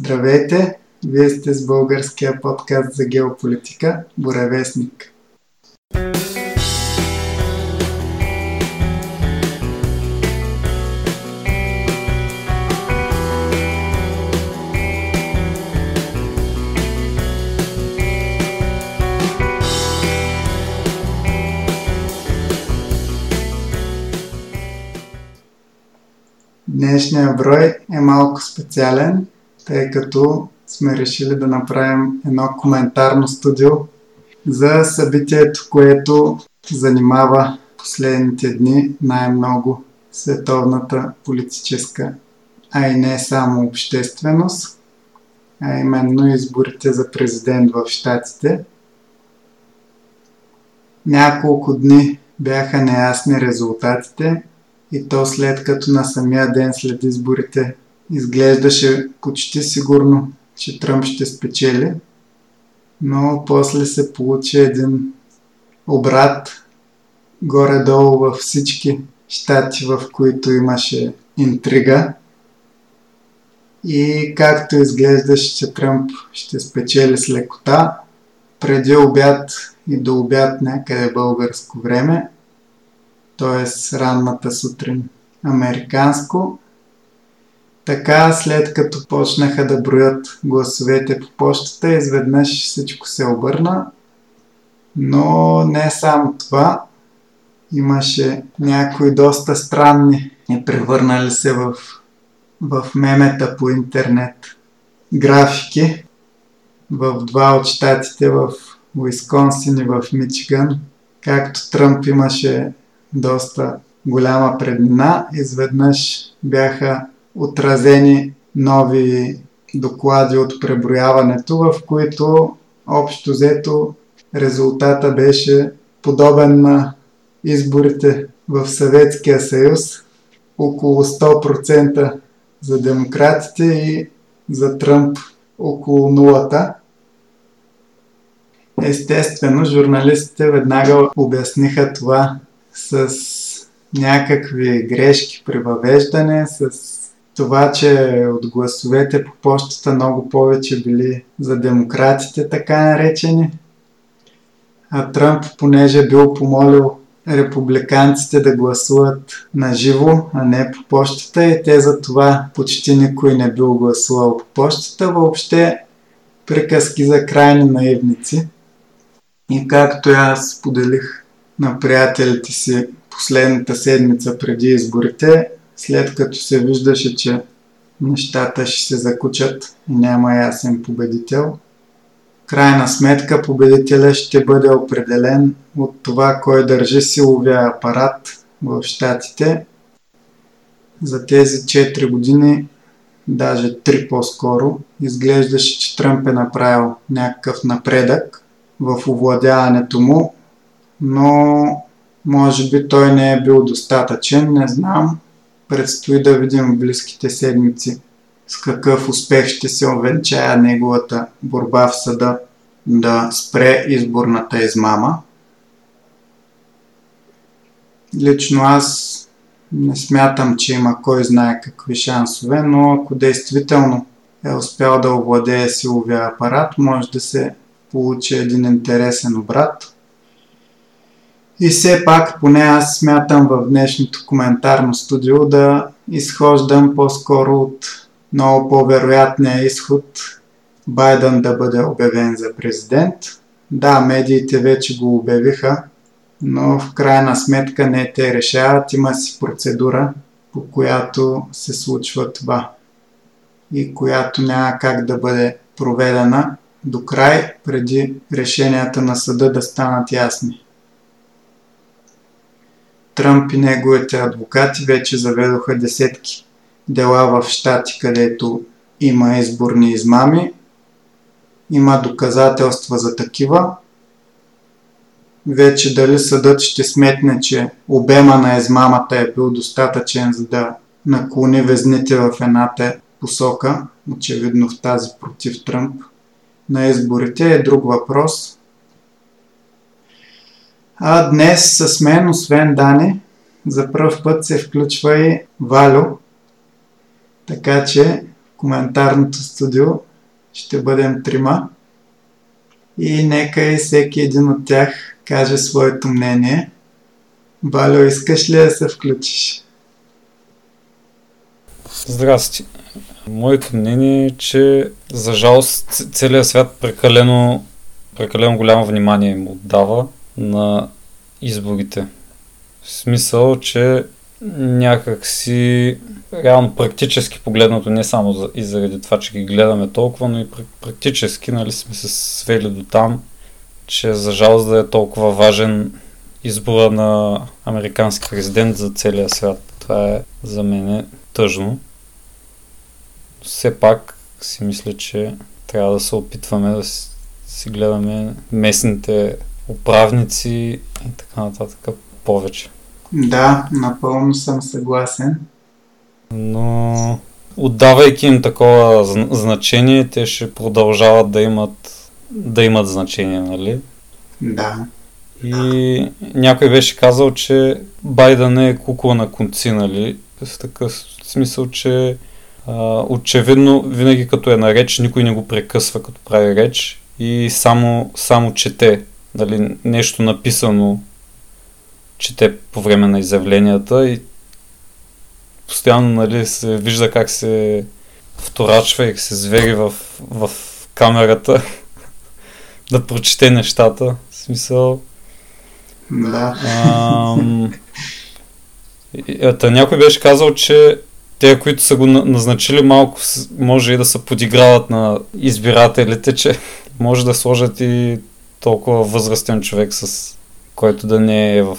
Здравейте! Вие сте с българския подкаст за геополитика Буревестник. Днешният брой е малко специален, тъй като сме решили да направим едно коментарно студио за събитието, което занимава последните дни най-много световната политическа, а и не само общественост, а именно изборите за президент в щатите. Няколко дни бяха неясни резултатите и то след като на самия ден след изборите изглеждаше почти сигурно, че Тръмп ще спечели, но после се получи един обрат горе-долу във всички щати, в които имаше интрига. И както изглеждаше, че Тръмп ще спечели с лекота, преди обяд и до обяд някъде българско време, т.е. ранната сутрин американско, така, след като почнаха да броят гласовете по почтата, изведнъж всичко се обърна. Но не само това. Имаше някои доста странни и превърнали се в мемета по интернет графики. В два от щатите, в Уисконсин и в Мичиган, както Тръмп имаше доста голяма преднина, изведнъж бяха отразени нови доклади от преброяването, в които общо взето резултата беше подобен на изборите в Съветския съюз. Около 100% за демократите и за Тръмп около нулата. Естествено, журналистите веднага обясниха това с някакви грешки при въвеждане, с това, че от гласовете по почтата много повече били за демократите, така наречени. А Тръмп, понеже бил помолил републиканците да гласуват на живо, а не по почтата, и те за това почти никой не бил гласувал по почтата, въобще приказки за крайни наивници. И както аз поделих на приятелите си последната седмица преди изборите, след като се виждаше, че нещата ще се закучат и няма ясен победител, крайна сметка победителя ще бъде определен от това, кой държи силовия апарат в щатите. За тези 4 години, даже 3 по-скоро, изглеждаше, че Тръмп е направил някакъв напредък в овладяването му, но може би той не е бил достатъчен, не знам. Предстои да видим в близките седмици с какъв успех ще се увенчая неговата борба в съда да спре изборната измама. Лично аз не смятам, че има кой знае какви шансове, но ако действително е успял да овладее силовия апарат, може да се получи един интересен обрат. И все пак, поне аз смятам в днешното коментарно студио да изхождам по-скоро от много по-вероятния изход Байдън да бъде обявен за президент. Да, медиите вече го обявиха, но в крайна сметка не те решават, има си процедура, по която се случва това и която няма как да бъде проведена до край, преди решенията на съда да станат ясни. Тръмп и неговите адвокати вече заведоха десетки дела в щати, където има изборни измами. Има доказателства за такива. Вече дали съдът ще сметне, че обема на измамата е бил достатъчен, за да наклони везните в едната посока, очевидно в тази против Тръмп, на изборите е друг въпрос. А днес с мен, освен Дани, за пръв път се включва и Валю, така че коментарното студио ще бъдем трима и нека и всеки един от тях каже своето мнение. Валю, искаш ли да се включиш? Здрасти. Моето мнение е, че за жалост целият свят прекалено голямо внимание му отдава на изборите. В смисъл, че някакси реално практически погледнато, не само и заради това, че ги гледаме толкова, но и практически сме се свели до там, че за жалост да е толкова важен избора на американски президент за целия свят. Това е за мен тъжно. Все пак си мисля, че трябва да се опитваме да си гледаме местните управници и така нататък повече. Да, напълно съм съгласен. Но отдавайки им такова значение, те ще продължават да имат значение, нали? Да. И някой беше казал, че Байдън е кукла на конци, нали? В такъв смисъл, че очевидно винаги като е на реч, никой не го прекъсва като прави реч и само чете, нали, нещо написано, чете по време на изявленията и постоянно, нали, се вижда как се вторачва и се звери в камерата да прочете нещата, в смисъл. Да. Някой беше казал, че те, които са го назначили, малко може и да се подиграват на избирателите, че може да сложат и толкова възрастен човек, с който да не е в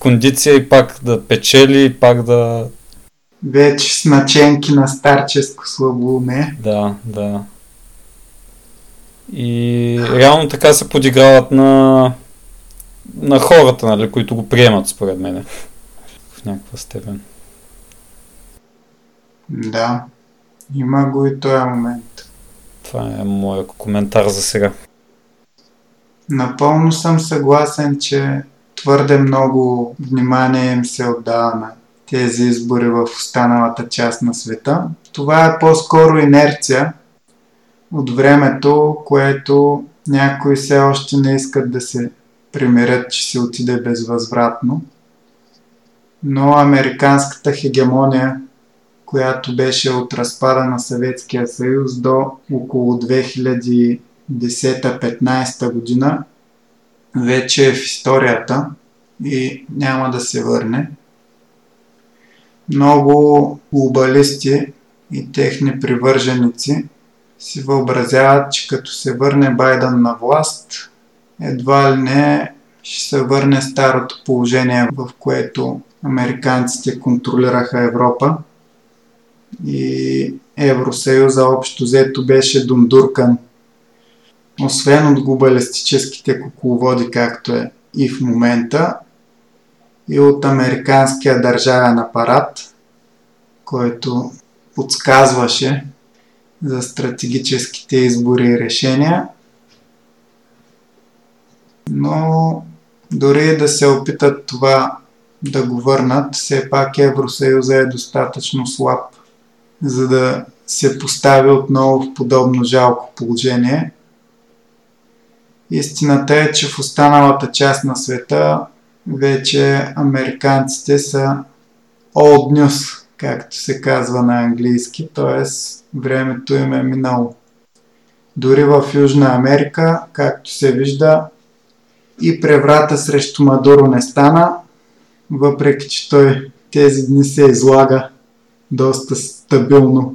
кондиция и пак да печели, и пак да... Вече с наченки на старческо слабоумие. Да. И реално така се подиграват на хората, нали, които го приемат, според мен. В някаква степен. Да, има го и този момент. Това е моят коментар за сега. Напълно съм съгласен, че твърде много внимание им се отдава на тези избори в останалата част на света. Това е по-скоро инерция от времето, което някои все още не искат да се примирят, че се отиде безвъзвратно. Но американската хегемония, която беше от разпада на Съветския съюз до около 2010-15 година, вече е в историята и няма да се върне. Много глобалисти и техни привърженици си въобразяват, че като се върне Байдън на власт, едва ли не ще се върне старото положение, в което американците контролираха Европа и Евросъюза общо взето беше дундуркан. Освен от глобалистическите кукловоди, както е и в момента, и от американския държавен апарат, който подсказваше за стратегическите избори и решения. Но дори да се опитат това да го върнат, все пак Евросъюза е достатъчно слаб, за да се постави отново в подобно жалко положение. Истината е, че в останалата част на света вече американците са old news, както се казва на английски, т.е. времето им е минало. Дори в Южна Америка, както се вижда, и преврата срещу Мадуро не стана, въпреки че той тези дни се излага доста стабилно,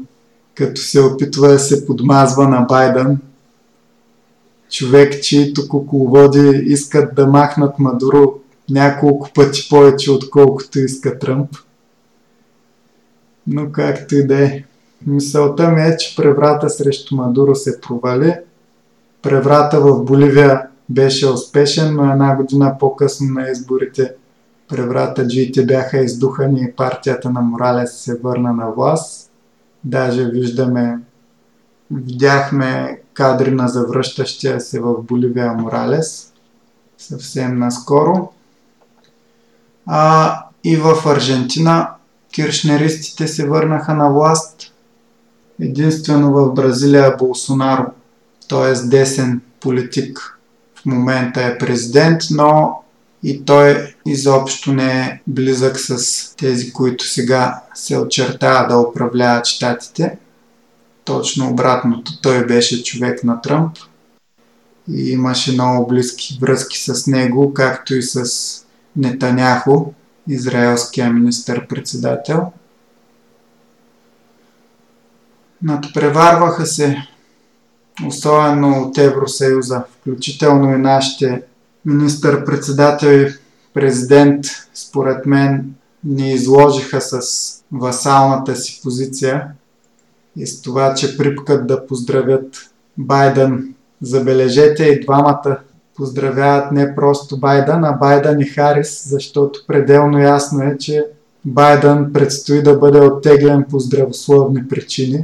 като се опитва да се подмазва на Байдън. Човек, чието кукловоди искат да махнат Мадуро няколко пъти повече, отколкото иска Тръмп. Но както и да е. Мисълта ми е, че преврата срещу Мадуро се провали. Преврата в Боливия беше успешен, но една година по-късно на изборите превратаджиите бяха издухани и партията на Моралес се върна на власт. Даже видяхме кадри на завръщащия се в Боливия Моралес съвсем наскоро. И в Аржентина киршнеристите се върнаха на власт. единствено в Бразилия Болсонаро, т.е. десен политик в момента е президент, но и той изобщо не е близък с тези, които сега се очертава да управляват щатите. Точно обратното, той беше човек на Тръмп и имаше много близки връзки с него, както и с Нетаняху, израелския министър-председател. Надпреварваха се, особено от Евросъюза, включително и нашите министър-председател и президент, според мен, ни изложиха с васалната си позиция и с това, че припкат да поздравят Байден. Забележете, и двамата поздравяват не просто Байден, а Байден и Харис, защото пределно ясно е, че Байден предстои да бъде оттеглен по здравословни причини.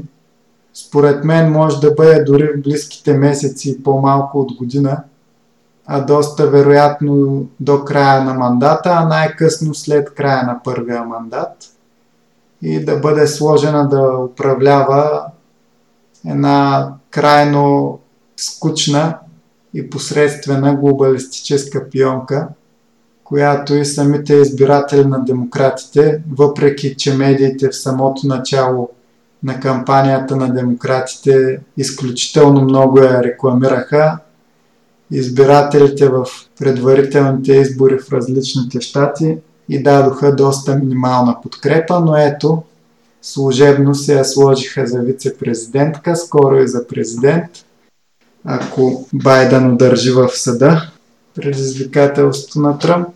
Според мен може да бъде дори в близките месеци и по-малко от година, а доста вероятно до края на мандата, а най-късно след края на първия мандат, и да бъде сложена да управлява една крайно скучна и посредствена глобалистическа пионка, която и самите избиратели на демократите, въпреки че медиите в самото начало на кампанията на демократите изключително много я рекламираха, избирателите в предварителните избори в различните щати и дадоха доста минимална подкрепа, но ето, служебно се я сложиха за вице-президентка, скоро и за президент, ако Байден удържи в съда предизвикателството на Тръмп.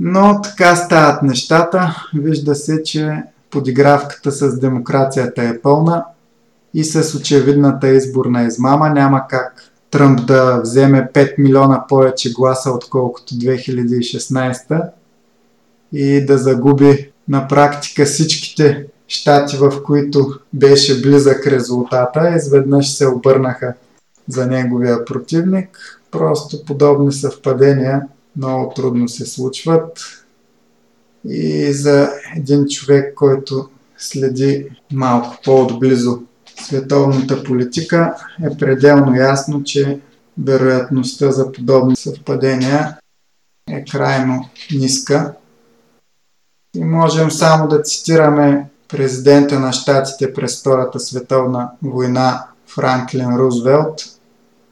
Но така стават нещата. Вижда се, че подигравката с демокрацията е пълна и с очевидната изборна измама няма как Тръмп да вземе 5 милиона повече гласа отколкото 2016 и да загуби на практика всичките щати, в които беше близък резултата, изведнъж се обърнаха за неговия противник. Просто подобни съвпадения много трудно се случват. И за един човек, който следи малко по-отблизо световната политика, е пределно ясно, че вероятността за подобни съвпадения е крайно ниска. И можем само да цитираме президента на щатите през Втората световна война Франклин Рузвелт,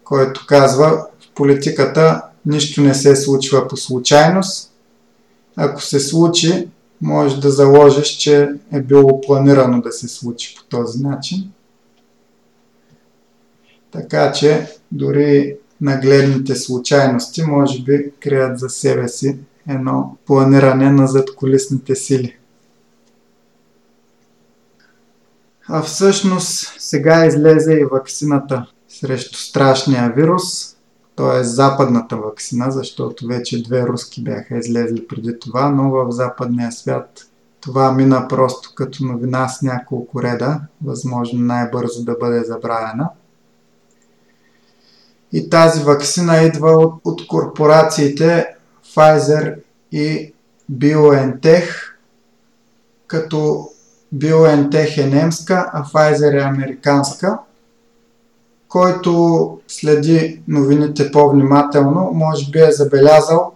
който казва: в политиката нищо не се случва по случайност. Ако се случи, можеш да заложиш, че е било планирано да се случи по този начин. Така че дори нагледните случайности може би крият за себе си едно планиране на задкулисните сили. А всъщност сега излезе и ваксината срещу страшния вирус, т.е. западната ваксина, защото вече две руски бяха излезли преди това, но в западния свят това мина просто като новина с няколко реда, възможно най-бързо да бъде забравена. И тази ваксина идва от корпорациите Pfizer и BioNTech, като BioNTech е немска, а Pfizer е американска. Който следи новините по-внимателно, може би е забелязал,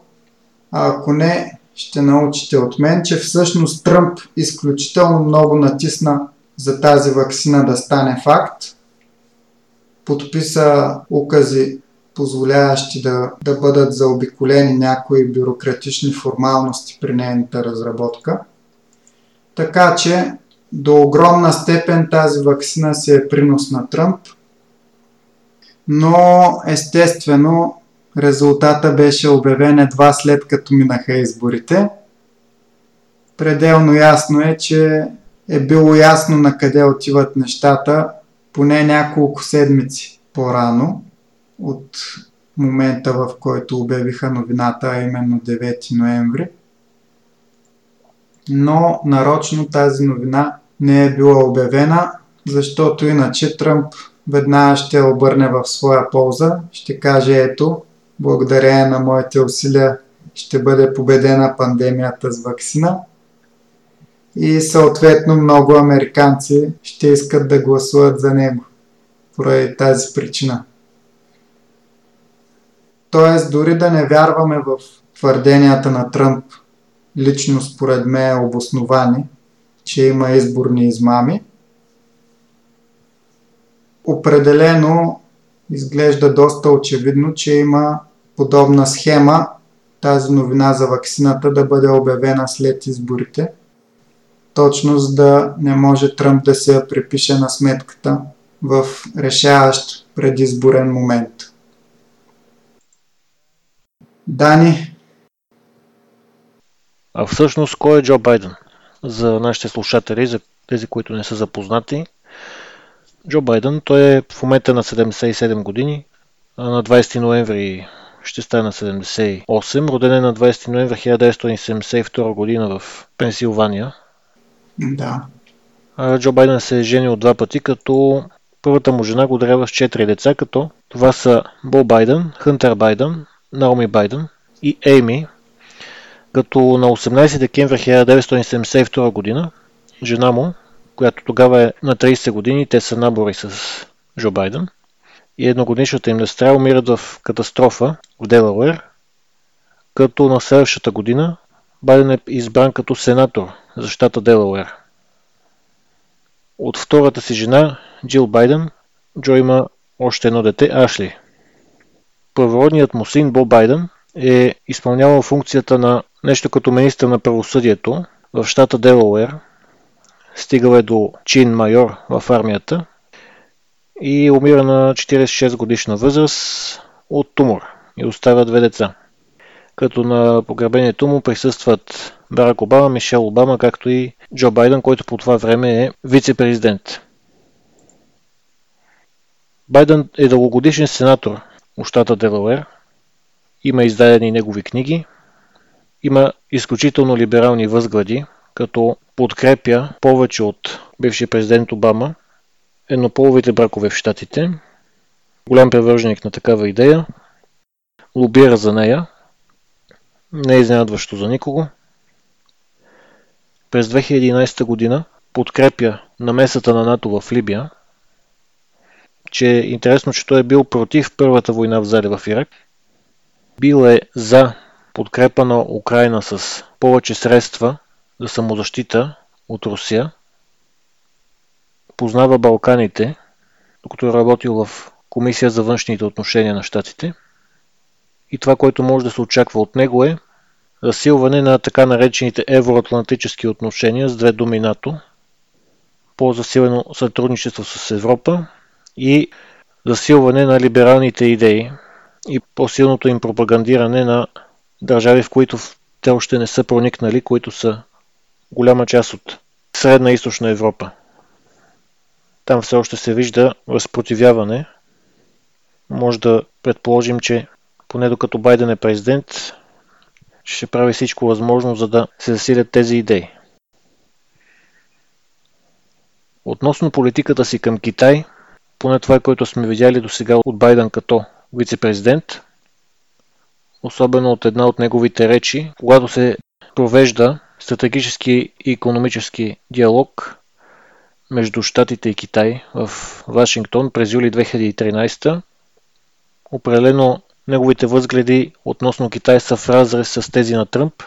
а ако не, ще научите от мен, че всъщност Тръмп изключително много натисна за тази ваксина да стане факт. Подписа укази, позволяващи да бъдат заобиколени някои бюрократични формалности при нейната разработка. Така че до огромна степен тази ваксина си е принос на Тръмп, но естествено резултата беше обявен едва след като минаха изборите. Пределно ясно е, че е било ясно на къде отиват нещата поне няколко седмици по-рано от момента, в който обявиха новината, а именно 9 ноември. Но нарочно тази новина не е била обявена, защото иначе Тръмп веднага ще обърне в своя полза, ще каже: ето, благодарение на моите усилия ще бъде победена пандемията с ваксина. и съответно много американци ще искат да гласуват за него поради тази причина. Тоест, дори да не вярваме в твърденията на Тръмп, лично според мен обосновани, че има изборни измами, определено изглежда доста очевидно, че има подобна схема тази новина за ваксината да бъде обявена след изборите, точно за да не може Тръмп да се я припише на сметката в решаващ предизборен момент. Дани? А всъщност кой е Джо Байден? За нашите слушатели, за тези, които не са запознати, Джо Байден, той е в момента на 77 години, на 20 ноември ще стане на 78, роден е на 20 ноември 1972 година в Пенсилвания. Да. Джо Байден се е женил два пъти, като първата му жена го дарява с 4 деца, като това са Бо Байден, Хънтер Байден, Наоми Байден и Ейми, като на 18 декември 1972 година жена му, която тогава е на 30 години, те са набори с Джо Байден и едногодишната им дъщеря умират в катастрофа в Делауер, като на следващата година Байден е избран като сенатор за щата Делауер. От втората си жена, Джил Байден, Джо има още едно дете, Ашли. Първородният му син, Бо Байден, е изпълнявал функцията на нещо като министър на правосъдието в щата Делауер, стигал е до чин майор в армията и умира на 46 годишна възраст от тумор и оставя две деца. Като на погребението му присъстват Барак Обама, Мишел Обама, както и Джо Байден, който по това време е вице-президент. Байден е дългогодишен сенатор от щата Делауер, има издадени негови книги, има изключително либерални възгледи, като подкрепя повече от бившия президент Обама еднополовите бракове в щатите, голям привърженик на такава идея, лобира за нея, не е изненадващо за никого. През 2011 година подкрепя намесата на НАТО в Либия, че е интересно, че той е бил против първата война в залива в Ирак, бил е за подкрепа на Украйна с повече средства за самозащита от Русия, познава Балканите, докато е работил в Комисия за външните отношения на щатите. И това, което може да се очаква от него е засилване на така наречените евроатлантически отношения с две думи НАТО, по-засилено сътрудничество с Европа и засилване на либералните идеи и по-силното им пропагандиране на държави, в които те още не са проникнали, които са голяма част от Средна и Източна Европа. Там все още се вижда разпротивяване. Може да предположим, че поне докато Байден е президент, ще прави всичко възможно, за да се засилят тези идеи. Относно политиката си към Китай, поне това, което сме видяли досега от Байден като вице-президент, особено от една от неговите речи, когато се провежда стратегически и икономически диалог между щатите и Китай в Вашингтон през юли 2013. Определено неговите възгледи относно Китай са в разрез с тези на Тръмп.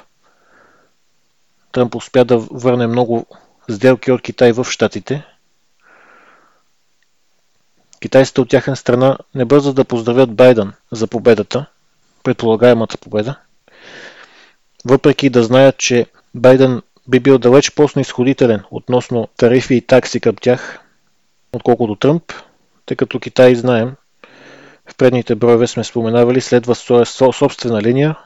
Тръмп успя да върне много сделки от Китай в щатите. Китайците от тяхна страна не бързат да поздравят Байден за победата, предполагаемата победа, въпреки да знаят, че Байден би бил далеч по-снизходителен относно тарифи и такси към тях, отколкото Тръмп, тъй като Китай, знаем, в предните броеве сме споменавали, следва своя собствена линия,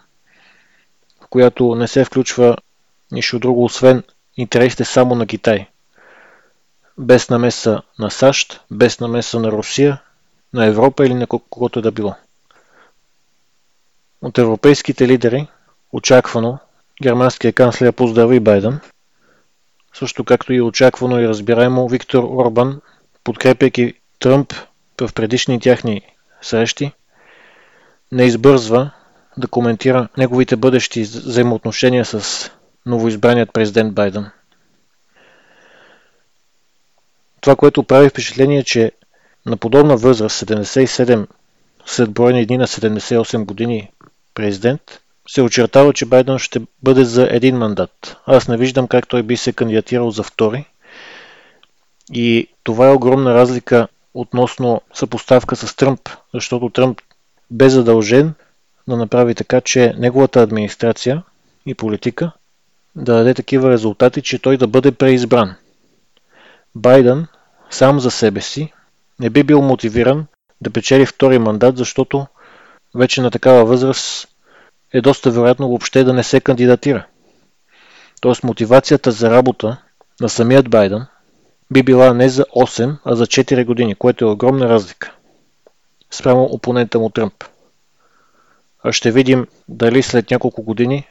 в която не се включва нищо друго, освен интересите само на Китай. Без намеса на САЩ, без намеса на Русия, на Европа или на когото е да било. От европейските лидери, очаквано, германският канцлер поздрави Байден, също както и очаквано и разбираемо Виктор Орбан, подкрепяйки Тръмп в предишни тяхни срещи, не избързва да коментира неговите бъдещи взаимоотношения с новоизбраният президент Байден. Това, което прави впечатление, че на подобна възраст, 77, след бройни дни на 78 години президент, се очертава, че Байдън ще бъде за един мандат. Аз не виждам как той би се кандидатирал за втори. И това е огромна разлика относно съпоставка с Тръмп, защото Тръмп бе задължен да направи така, че неговата администрация и политика да даде такива резултати, че той да бъде преизбран. Байдън сам за себе си не би бил мотивиран да печели втори мандат, защото вече на такава възраст е доста вероятно въобще да не се кандидатира. Тоест мотивацията за работа на самият Байдън би била не за 8, а за 4 години, което е огромна разлика спрямо опонента му Тръмп. А ще видим дали след няколко години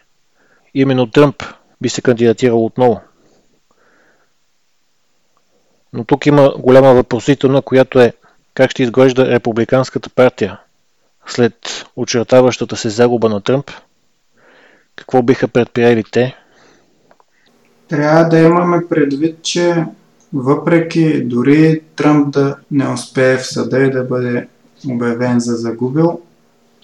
именно Тръмп би се кандидатирал отново. Но тук има голяма въпросителна, която е как ще изглежда републиканската партия след очертаващата се загуба на Тръмп. Какво биха предприели те? Трябва да имаме предвид, че въпреки дори Тръмп да не успее в съда и да бъде обявен за загубил,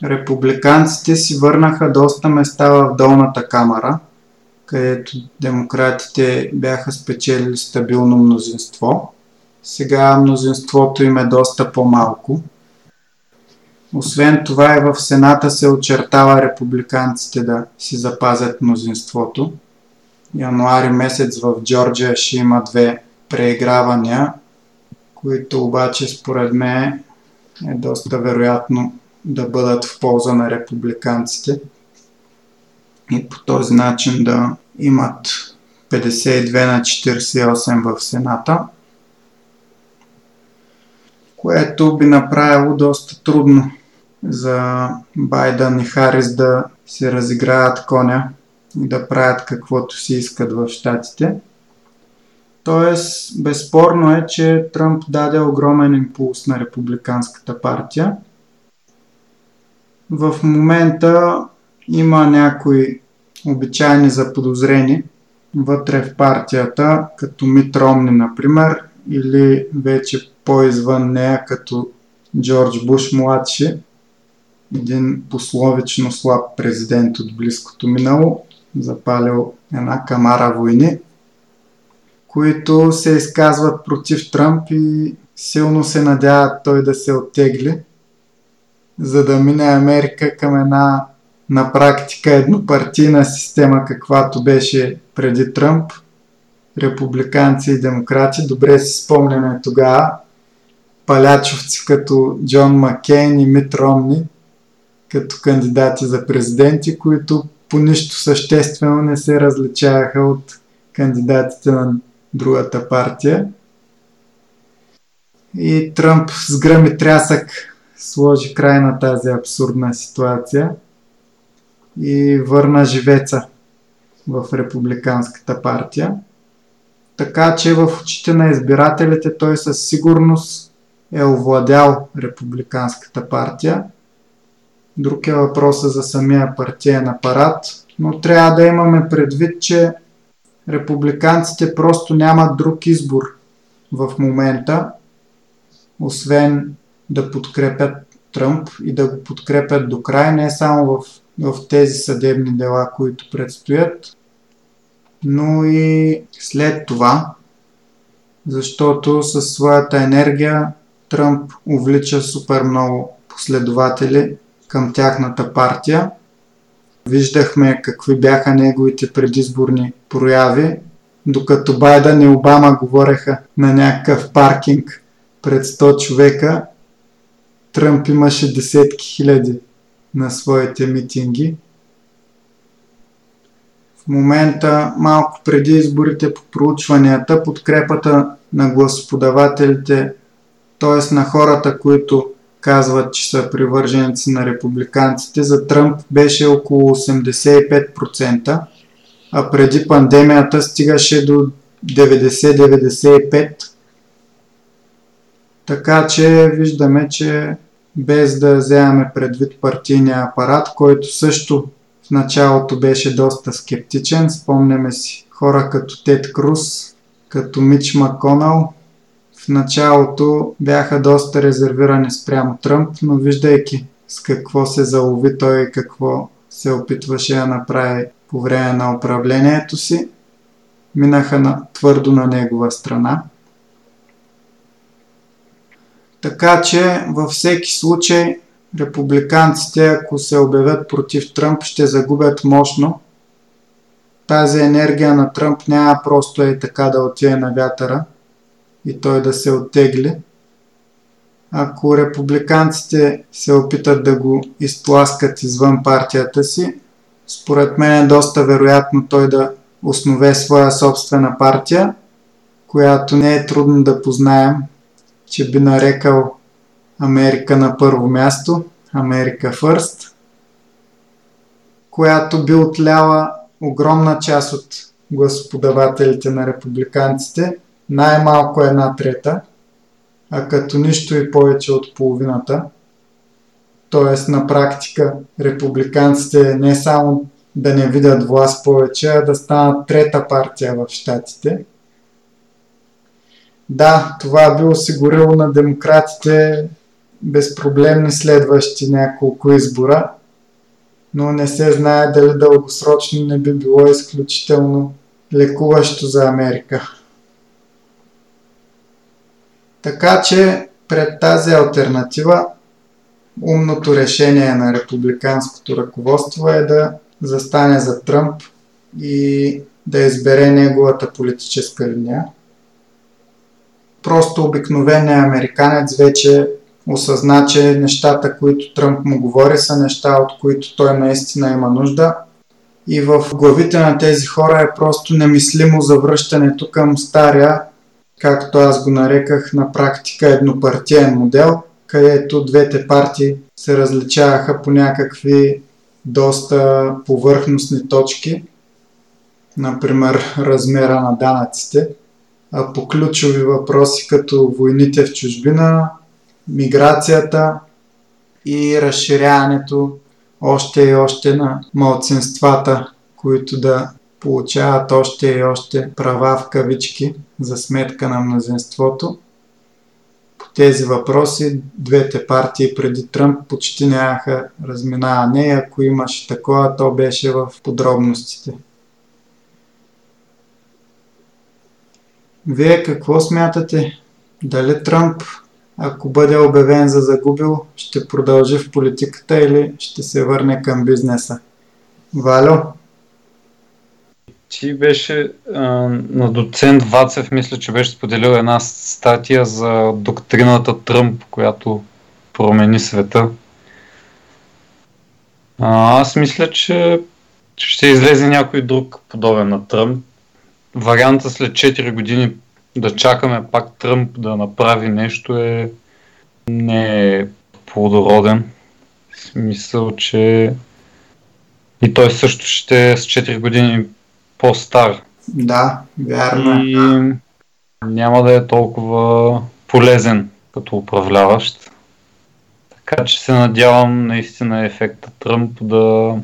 републиканците си върнаха доста места в долната камара, където демократите бяха спечелили стабилно мнозинство. Сега мнозинството им е доста по-малко. Освен това и в Сената се очертава републиканците да си запазят мнозинството. Януари месец в Джорджия ще има 2 преигравания, които обаче според мен е доста вероятно да бъдат в полза на републиканците и по този начин да имат 52 на 48 в Сената, което би направило доста трудно за Байдън и Харис да се разиграят коня и да правят каквото си искат в щатите. Тоест, безспорно е, че Тръмп даде огромен импулс на републиканската партия. В момента има някои обичайни заподозрени вътре в партията, като Мит Ромни, например, или вече по-извън нея, като Джордж Буш младши, един пословично слаб президент от близкото минало, запалил една камара войни, които се изказват против Тръмп и силно се надяват той да се оттегли, за да мине Америка към една на практика еднопартийна система, каквато беше преди Тръмп. Републиканци и демократи, добре си спомняме тогава, палячовци като Джон Маккейн и Мит Ромни, като кандидати за президенти, които по нищо съществено не се различаваха от кандидатите на другата партия. И Тръмп с гръм и трясък сложи край на тази абсурдна ситуация и върна живеца в републиканската партия. Така че в очите на избирателите той със сигурност е овладял републиканската партия. Друг е въпросът за самия партиен апарат, но трябва да имаме предвид, че републиканците просто нямат друг избор в момента, освен да подкрепят Тръмп и да го подкрепят до край, не само в тези съдебни дела, които предстоят, но и след това, защото със своята енергия Тръмп увлича супер много последователи към тяхната партия. Виждахме какви бяха неговите предизборни прояви, докато Байдън и Обама говореха на някакъв паркинг пред 100 човека. Тръмп имаше десетки хиляди на своите митинги. В момента, малко преди изборите по проучванията, подкрепата на гласоподавателите, т.е. на хората, които казват, че са привърженици на републиканците, за Тръмп беше около 85%, а преди пандемията стигаше до 90-95%. Така че виждаме, че без да вземаме предвид партийния апарат, който също в началото беше доста скептичен, спомняме си хора като Тед Круз, като Мич Маконел, В началото бяха доста резервирани спрямо Тръмп, но виждайки с какво се залови той и какво се опитваше да направи по време на управлението си, минаха твърдо на негова страна. Така че във всеки случай републиканците, ако се обявят против Тръмп, ще загубят мощно. Тази енергия на Тръмп няма просто е така да отиде на вятъра и той да се оттегли. Ако републиканците се опитат да го изтласкат извън партията си, според мен е доста вероятно той да основе своя собствена партия, която не е трудно да познаем, че би нарекал Америка на първо място, Америка First, която би отляла огромна част от гласоподавателите на републиканците, най-малко 1/3, а като нищо и повече от половината. Тоест на практика републиканците не само да не видят власт повече, а да станат трета партия в щатите. Да, това би осигурило на демократите безпроблемни следващи няколко избора, но не се знае дали дългосрочно не би било изключително лекуващо за Америка. Така че пред тази алтернатива умното решение на републиканското ръководство е да застане за Тръмп и да избере неговата политическа линия. Просто обикновеният американец вече осъзна, че нещата, които Тръмп му говори, са неща, от които той наистина има нужда. И в главите на тези хора е просто немислимо завръщането към стария, както аз го нареках, на практика еднопартиен модел, където двете партии се различаваха по някакви доста повърхностни точки, например размера на данъците, а по ключови въпроси като войните в чужбина, миграцията и разширяването още и още на малцинствата, които да получават още и още права в кавички за сметка на мнозинството. По тези въпроси двете партии преди Тръмп почти нямаха разминаване, ако имаше такова, то беше в подробностите. Вие какво смятате? Дали Тръмп, ако бъде обявен за загубил, ще продължи в политиката или ще се върне към бизнеса? Валю? Ти беше на доцент Вацев, мисля, че беше споделил една статия за доктрината Тръмп, която промени света. Аз мисля, че ще излезе някой друг подобен на Тръмп. Варианта след 4 години да чакаме пак Тръмп да направи нещо не е плодороден. В смисъл, че и той също ще е с 4 години по-стар. Да, вярно. И няма да е толкова полезен като управляващ. Така че се надявам наистина ефекта Тръмп да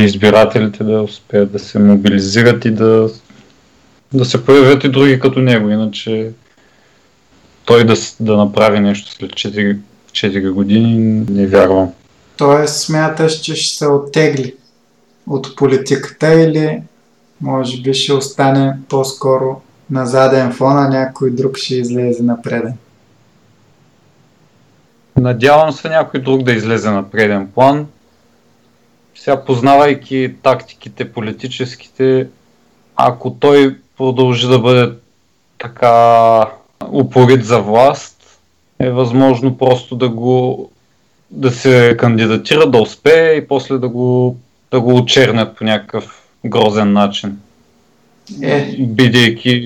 избирателите да успеят да се мобилизират и да се появят и други като него. Иначе той да направи нещо след 4 години не вярвам. Тоест смяташ, че ще се оттегли от политиката или може би ще остане по-скоро на заден фон, а някой друг ще излезе напреден? Надявам се някой друг да излезе на преден план. Сега, познавайки тактиките политическите, ако той продължи да бъде така упорит за власт, е възможно просто да се кандидатира, да успее и после да го очернят по някакъв грозен начин. Бидейки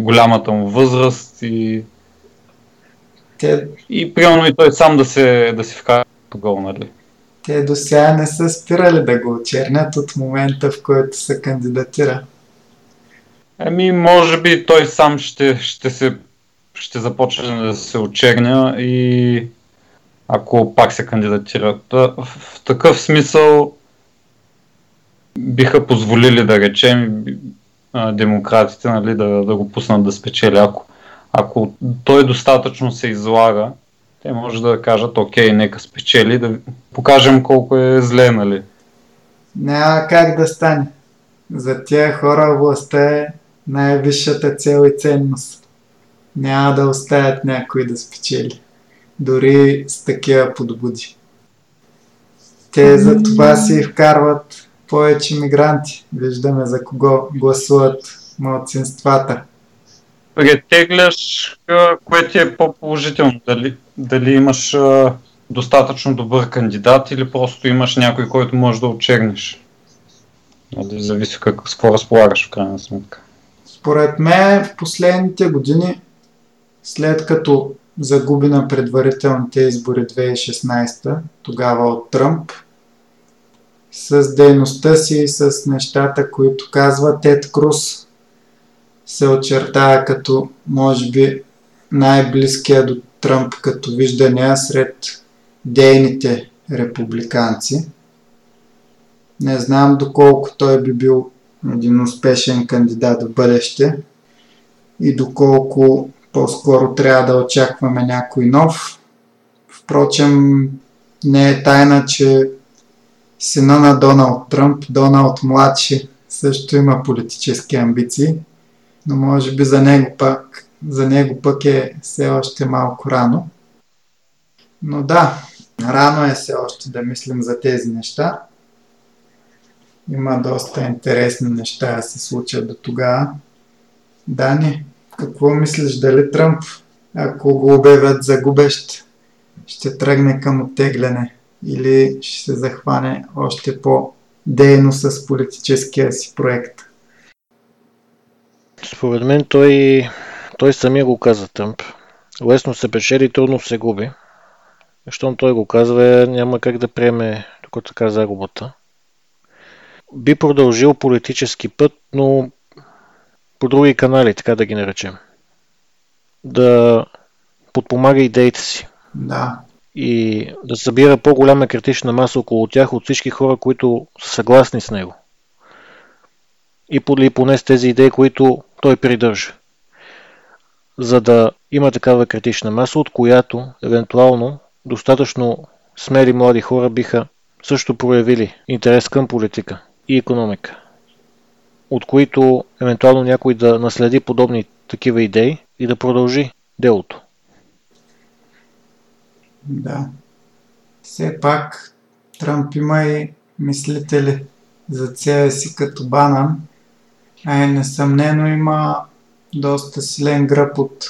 голямата му възраст и примерно и той сам да се вкара гол, нали? Те до сега не са спирали да го очернят от момента, в който се кандидатира. Може би той сам ще започне да се очерня и ако пак се кандидатира. В такъв смисъл биха позволили, да речем, демократите, нали, да го пуснат да спечели. Ако той достатъчно се излага, те може да кажат, окей, нека спечели, да покажем колко е зле, нали? Няма как да стане. За тия хора властта е най-висшата цел и ценност. Няма да оставят някой да спечели. Дори с такива подбуди. Те за това си вкарват повече мигранти. Виждаме за кого гласуват малцинствата. Претегляш, кое ти е по-положително? Дали имаш достатъчно добър кандидат или просто имаш някой, който можеш да очерниш? Зависи какво разполагаш в крайна сметка. Според мен в последните години, след като загуби на предварителните избори 2016, тогава от Тръмп, с дейността си и с нещата, които казва, Тед Круз се очертава като, може би, най-близкия до Тръмп като виждания сред дейните републиканци. Не знам доколко той би бил един успешен кандидат в бъдеще и доколко по-скоро трябва да очакваме някой нов. Впрочем, не е тайна, че сина на Доналд Тръмп, Доналд младши, също има политически амбиции, но може би за него пък е все още малко рано. Но да, рано е все още да мислим за тези неща. Има доста интересни неща да се случат до тогава. Дани, какво мислиш, дали Тръмп, ако го обявят загубещ, ще тръгне към оттегляне или ще се захване още по-дейно с политическия си проект? Според мен той самия го каза Тръмп. Лесно се печели, трудно се губи. Щом той го казва, няма как да приеме така загубата. Би продължил политически път, но по други канали, така да ги наречем. Да подпомага идеите си. Да. И да събира по-голяма критична маса около тях от всички хора, които са съгласни с него. И поне с тези идеи, които той придържа. За да има такава критична маса, от която евентуално достатъчно смели млади хора биха също проявили интерес към политика и икономика, от които евентуално някой да наследи подобни такива идеи и да продължи делото. Да. Все пак Тръмп има и мислители за цели си като Банан, а и несъмнено има доста силен гръб от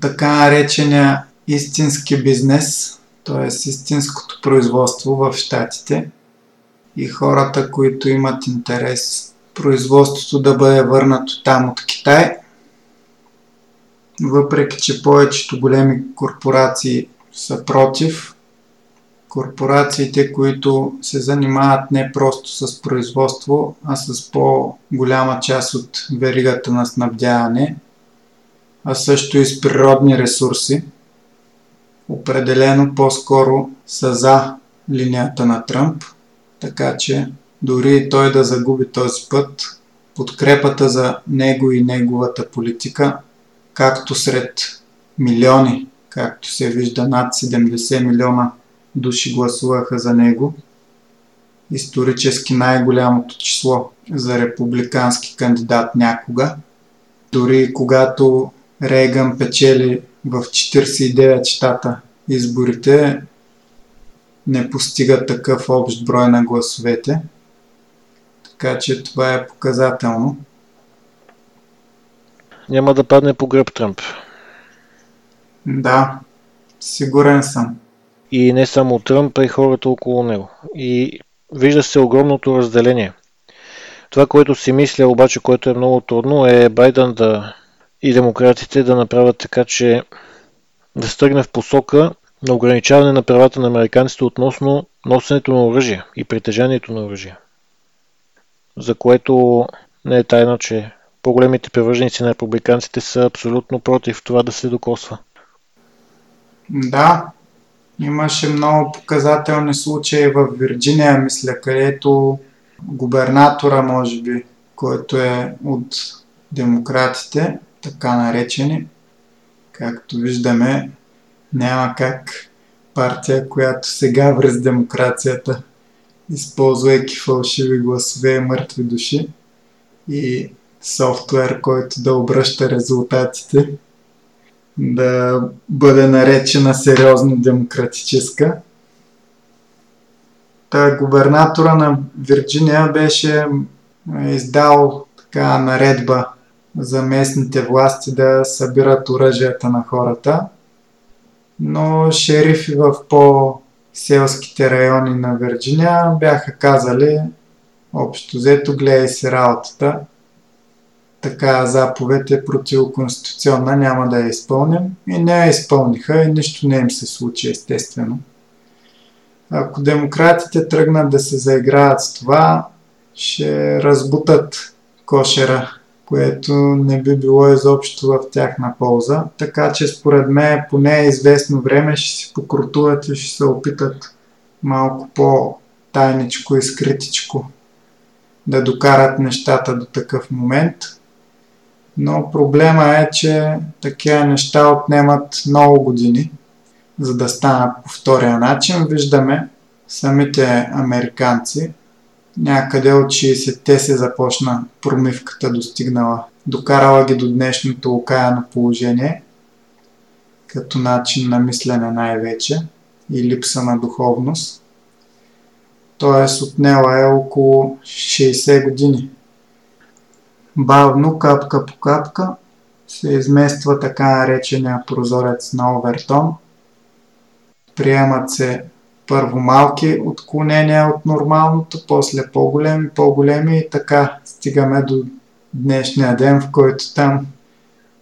така наречения истински бизнес, т.е. истинското производство в щатите и хората, които имат интерес производството да бъде върнато там от Китай. Въпреки че повечето големи корпорации са против, корпорациите, които се занимават не просто с производство, а с по-голяма част от веригата на снабдяване, а също и с природни ресурси, определено по-скоро са за линията на Тръмп, така че дори и той да загуби този път, подкрепата за него и неговата политика, както сред милиони, както се вижда над 70 милиона души гласуваха за него, исторически най-голямото число за републикански кандидат някога, дори когато Рейгън печели в 49 щата изборите, не постига такъв общ брой на гласовете. Така че това е показателно. Няма да падне по гръб Тръмп. Да, сигурен съм. И не само Тръмп, а и хората около него. И вижда се огромното разделение. Това, което си мисля, обаче, което е много трудно, е Байдън и демократите да направят така, че да стъгне в посока на ограничаване на правата на американците относно носенето на оръжие и притежанието на оръжие. За което не е тайна, че по-големите привърженици на републиканците са абсолютно против това да се докосва. Да, имаше много показателни случаи в Вирджиния, мисля, където губернатора, може би, който е от демократите, така наречени. Както виждаме, няма как партия, която сега връз демокрацията, използвайки фалшиви гласове и мъртви души и софтуер, който да обръща резултатите, да бъде наречена сериозно демократическа. Та губернатора на Вирджиния беше издал така наредба за местните власти да събират оръжията на хората, но шерифи в по-селските райони на Вирджиния бяха казали общо взето гледай си работата, така заповед е противоконституционна, няма да я изпълним, и не я изпълниха и нищо не им се случи естествено. Ако демократите тръгнат да се заиграват с това, ще разбутат кошера, което не би било изобщо в тяхна полза. Така че според мен поне известно време ще си покрутуват и ще се опитат малко по-тайничко и скритичко да докарат нещата до такъв момент. Но проблема е, че такива неща отнемат много години, за да станат по втория начин. Виждаме самите американци, някъде от 60-те се започна промивката, достигнала, докарала ги до днешното окаяно положение, като начин на мислене най-вече и липса на духовност. Т.е. отнела е около 60 години. Бавно, капка по капка, се измества така наречения прозорец на Овертон. Приемат се първо малки отклонения от нормалното, после по-големи, по-големи и така стигаме до днешния ден, в който там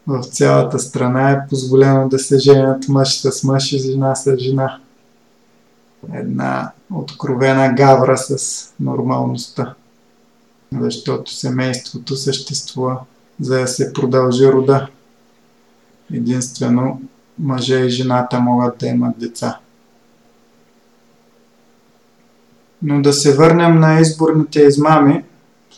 в цялата страна е позволено да се женят мъж с мъж и жена с жена. Една откровена гавра с нормалността, защото семейството съществува за да се продължи рода. Единствено мъже и жената могат да имат деца. Но да се върнем на изборните измами,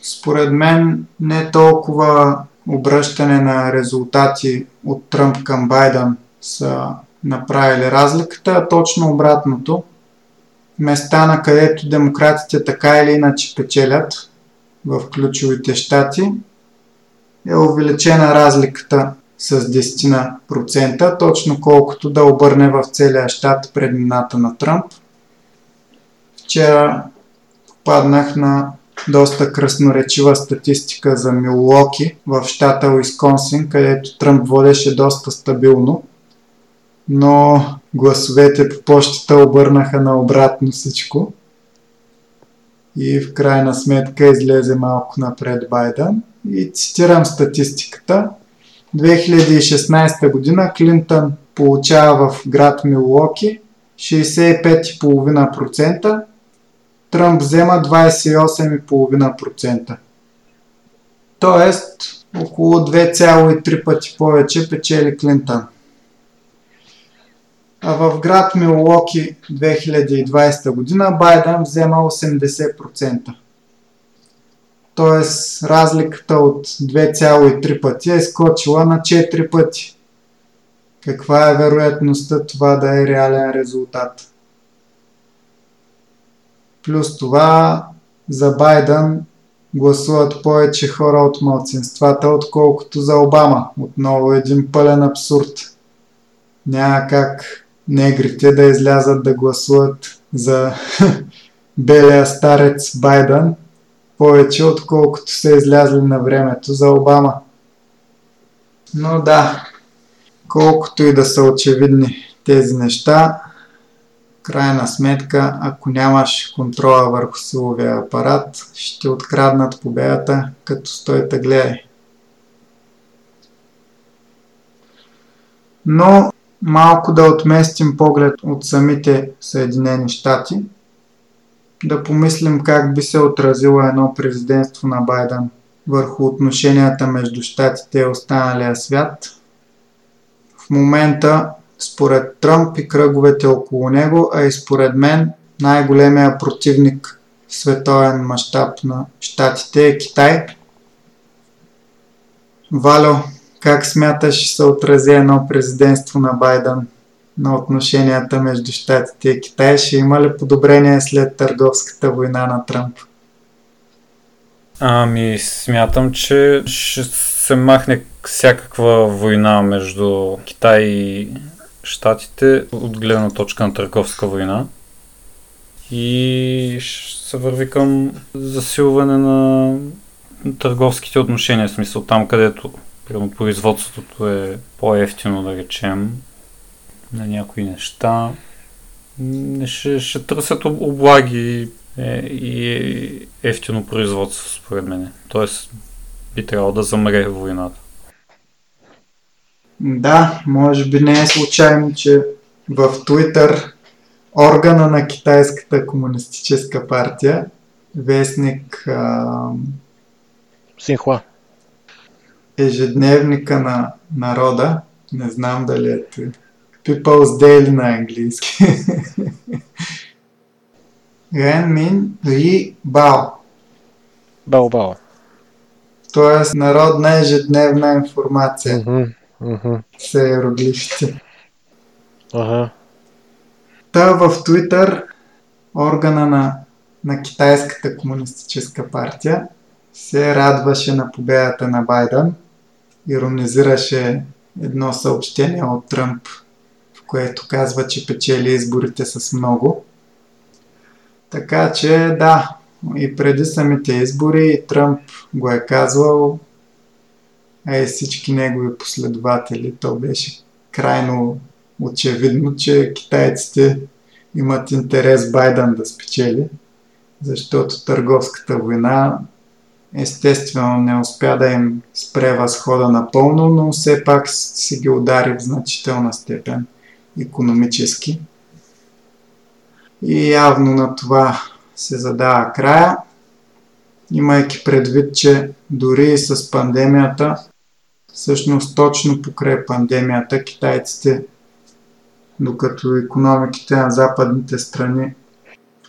според мен не толкова обръщане на резултати от Тръмп към Байден са направили разликата, а точно обратното. Места, на където демократите така или иначе печелят в ключовите щати, е увеличена разликата с 10%, точно колкото да обърне в целия щат преднината на Тръмп. Вчера попаднах на доста красноречива статистика за Милуоки в щата Уисконсин, където Тръмп водеше доста стабилно, но гласовете по почтата обърнаха наобратно всичко и в крайна сметка излезе малко напред Байден. И цитирам статистиката. 2016 година Клинтън получава в град Милуоки 65,5%, Тръмп взема 28,5%. Тоест около 2,3 пъти повече печели Клинтън. А в град Милуоки 2020 година Байден взема 80%. Тоест разликата от 2,3 пъти е скочила на 4 пъти. Каква е вероятността това да е реален резултат? Плюс това за Байден гласуват повече хора от малцинствата, отколкото за Обама. Отново един пълен абсурд. Няма как негрите да излязат да гласуват за белия старец Байден повече, отколкото са излязли на времето за Обама. Но да, колкото и да са очевидни тези неща, крайна сметка, ако нямаш контрола върху силовия апарат, ще откраднат победата, като стойте гледай. Но малко да отместим поглед от самите Съединени щати, да помислим как би се отразило едно президентство на Байден върху отношенията между щатите и останалия свят. В момента, според Тръмп и кръговете около него, а и според мен, най-големия противник в световен мащаб на щатите е Китай, Валю, как смяташ, ще се отрази едно президентство на Байден на отношенията между щатите и Китай? Ще има ли подобрение след търговската война на Тръмп? Ами, смятам, че ще се махне всякаква война между Китай и щатите от гледна точка на търговска война и ще се върви към засилване на търговските отношения, в смисъл там, където прямо производството е по-ефтино, да речем, на някои неща. Ще търсят облаги и ефтино производство, според мен. Тоест, би трябвало да замре войната. Да, може би не е случайно, че в Twitter органа на Китайската комунистическа партия, вестник Синхуа, ежедневника на народа, не знам дали е People's Daily на английски, Ренмин Ри Бао. Бао. Тоест народна ежедневна информация. Са иероглифите. Та в Twitter органа на Китайската комунистическа партия се радваше на победата на Байден, иронизираше едно съобщение от Тръмп, в което казва, че печели изборите с много. Така че да, и преди самите избори и Тръмп го е казвал, а и всички негови последователи, то беше крайно очевидно, че китайците имат интерес Байден да спечели, защото търговската война естествено не успя да им спре възхода напълно, но все пак си ги удари в значителна степен икономически. И явно на това се задава края, имайки предвид, че дори и с пандемията, всъщност точно покрай пандемията, китайците, докато икономиките на западните страни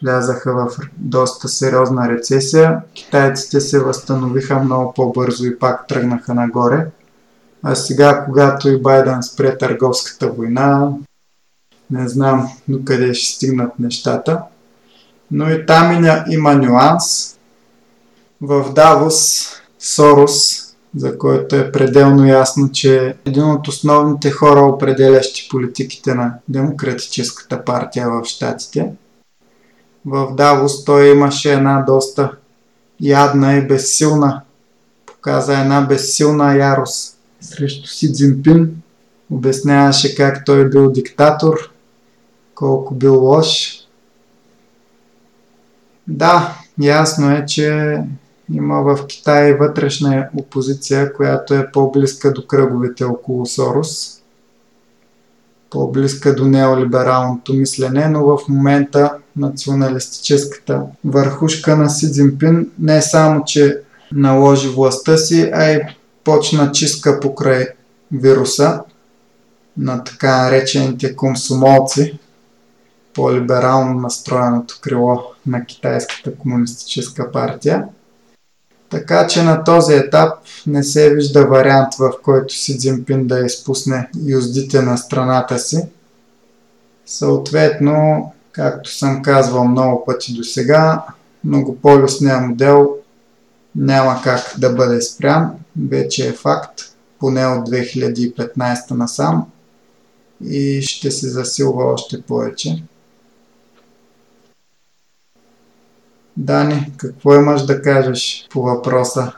влязаха в доста сериозна рецесия, китайците се възстановиха много по-бързо и пак тръгнаха нагоре. А сега, когато и Байден спре търговската война, не знам докъде ще стигнат нещата. Но и там има нюанс. В Давос Сорос, за който е пределно ясно, че е един от основните хора, определящи политиките на Демократическата партия в щатите. В Давос той имаше една доста ядна и безсилна, показа една безсилна ярост срещу Си Цзинпин. Обясняваше как той бил диктатор, колко бил лош. Да, ясно е, че има в Китай вътрешна опозиция, която е по-близка до кръговете около Сорос, по-близка до неолибералното мислене, но в момента националистическата върхушка на Си Цзинпин не само, че наложи властта си, а и почна чистка покрай вируса на така наречените комсомолци, по-либерално настроеното крило на Китайската комунистическа партия. Така че на този етап не се вижда вариант, в който Си Цзинпин да изпусне юздите на страната си. Съответно, както съм казвал много пъти досега, многополюсният модел няма как да бъде спрян, вече е факт, поне от 2015 насам, и ще се засилва още повече. Дани, какво имаш да кажеш по въпроса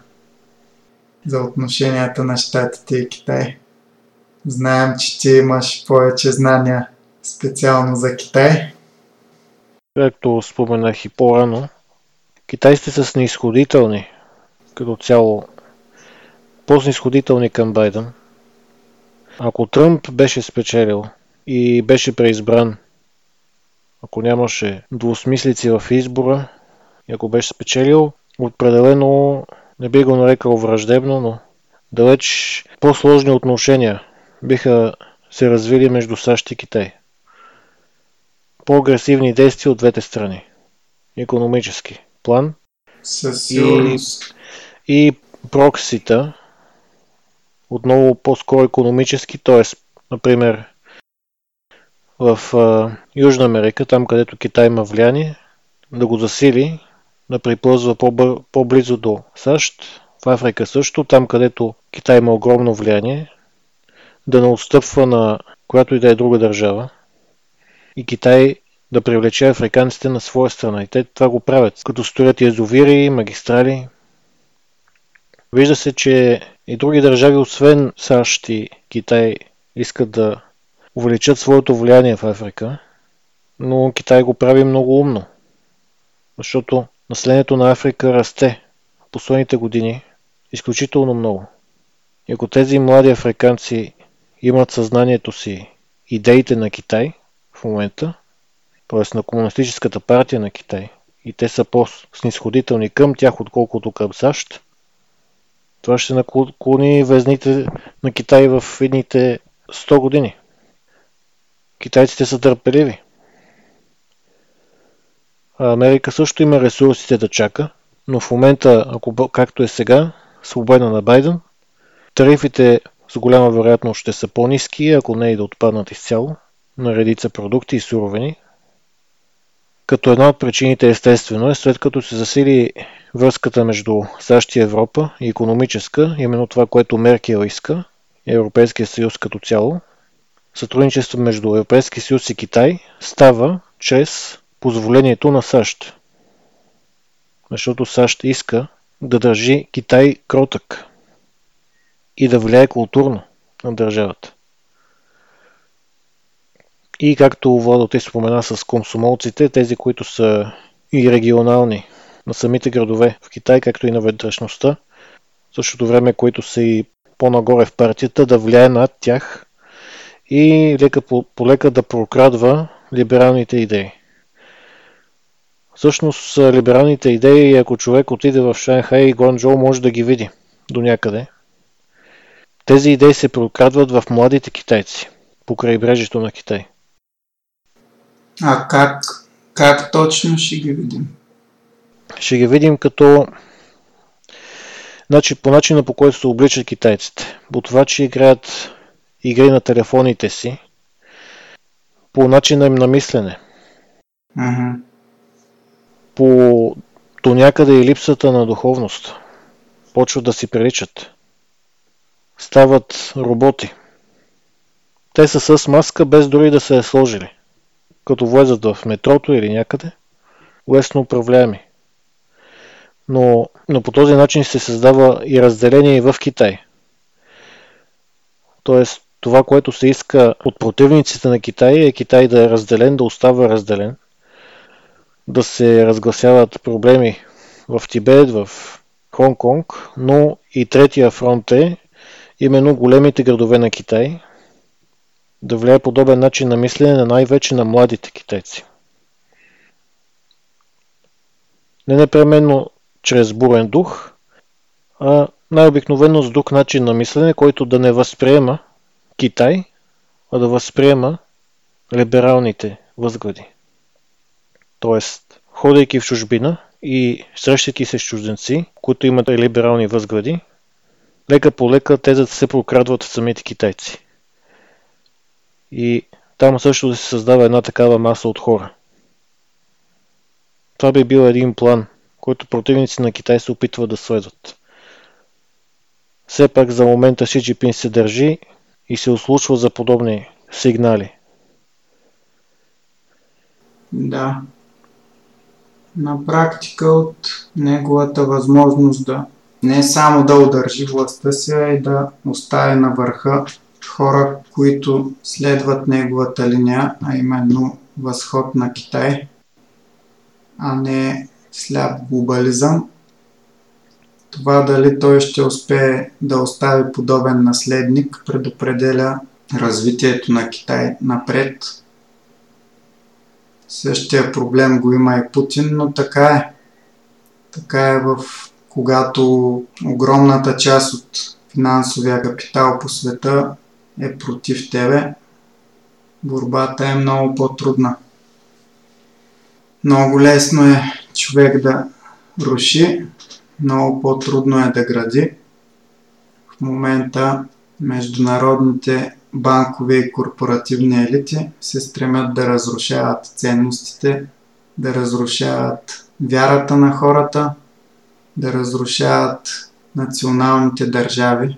за отношенията на щатите и Китай? Знаем, че ти имаш повече знания специално за Китай. Както споменах и по-рано, китайците са снисходителни като цяло, по-снисходителни към Байден. Ако Тръмп беше спечелил и беше преизбран, ако нямаше двусмислици в избора, ако беше спечелил, определено не би го нарекал враждебно, но далеч по-сложни отношения биха се развили между САЩ и Китай. По-агресивни действия от двете страни. Икономически план. Със сигурност. И проксита, отново по-скоро икономически, т.е. например в Южна Америка, там където Китай има влияние, да го засили, да приплъзва по-близо до САЩ, в Африка също, там където Китай има огромно влияние, да не отстъпва на която и да е друга държава и Китай да привлече африканците на своя страна. И те това го правят, като строят язовири, магистрали. Вижда се, че и други държави, освен САЩ и Китай, искат да увеличат своето влияние в Африка, но Китай го прави много умно, защото населението на Африка расте в последните години изключително много. И ако тези млади африканци имат съзнанието си идеите на Китай в момента, т.е. на Комунистическата партия на Китай, и те са по-снисходителни към тях, отколкото към САЩ, това ще наклони везните на Китай в едните 100 години. Китайците са търпеливи. А Америка също има ресурсите да чака, но в момента, ако както е сега, свободна на Байден, тарифите с голяма вероятност ще са по-ниски, ако не и да отпаднат изцяло, на редица продукти и суровини. Като една от причините естествено е, след като се засили връзката между САЩ и Европа и икономическа, именно това, което Меркел иска, Европейския съюз като цяло, сътрудничество между Европейския съюз и Китай става чрез позволението на САЩ. Защото САЩ иска да държи Китай кротък и да влияе културно на държавата. И както Владо ти спомена с комсомолците, тези, които са и регионални на самите градове в Китай, както и на вътрешността, в същото време, които са и по-нагоре в партията, да влияе над тях и лека полека да прокрадва либералните идеи. Всъщност либералните идеи, ако човек отиде в Шанхай и Гуанчжоу, може да ги види до някъде. Тези идеи се прокрадват в младите китайци по крайбрежието на Китай. А как точно ще ги видим? Ще ги видим като по начина, по който се обличат китайците. По това, че играят игри на телефоните си, по начина им на мислене. Uh-huh. По до някъде и липсата на духовност. Почват да си приличат. Стават роботи. Те са с маска, без дори да се е сложили. Като влезат в метрото или някъде, лесно управляеми. Но по този начин се създава и разделение и в Китай. Тоест, това, което се иска от противниците на Китай, е Китай да е разделен, да остава разделен, да се разгласяват проблеми в Тибет, в Хонг-Конг, но и третия фронт е именно големите градове на Китай, да влияе подобен начин на мислене на най-вече на младите китайци. Не непременно чрез бурен дух, а най-обикновено с друг начин на мислене, който да не възприема Китай, а да възприема либералните възгледи. Тоест, ходейки в чужбина и срещайки се с чужденци, които имат либерални възгледи, лека по лека те се прокрадват самите китайци. И там също да се създава една такава маса от хора. Това би бил един план, който противници на Китай се опитват да следват. Все пак за момента Си Джипин се държи и се услушва за подобни сигнали. Да. На практика от неговата възможност да не само да удържи властта си, а и да остане на върха хора, които следват неговата линия, а именно възход на Китай, а не сляп глобализъм. Това дали той ще успее да остави подобен наследник, предопределя развитието на Китай напред. Същия проблем го има и Путин, но така е. Така е, когато огромната част от финансовия капитал по света е против тебе, борбата е много по-трудна. Много лесно е човек да руши, много по-трудно е да гради. В момента Международните банкови и корпоративни елити се стремят да разрушават ценностите, да разрушават вярата на хората, да разрушават националните държави,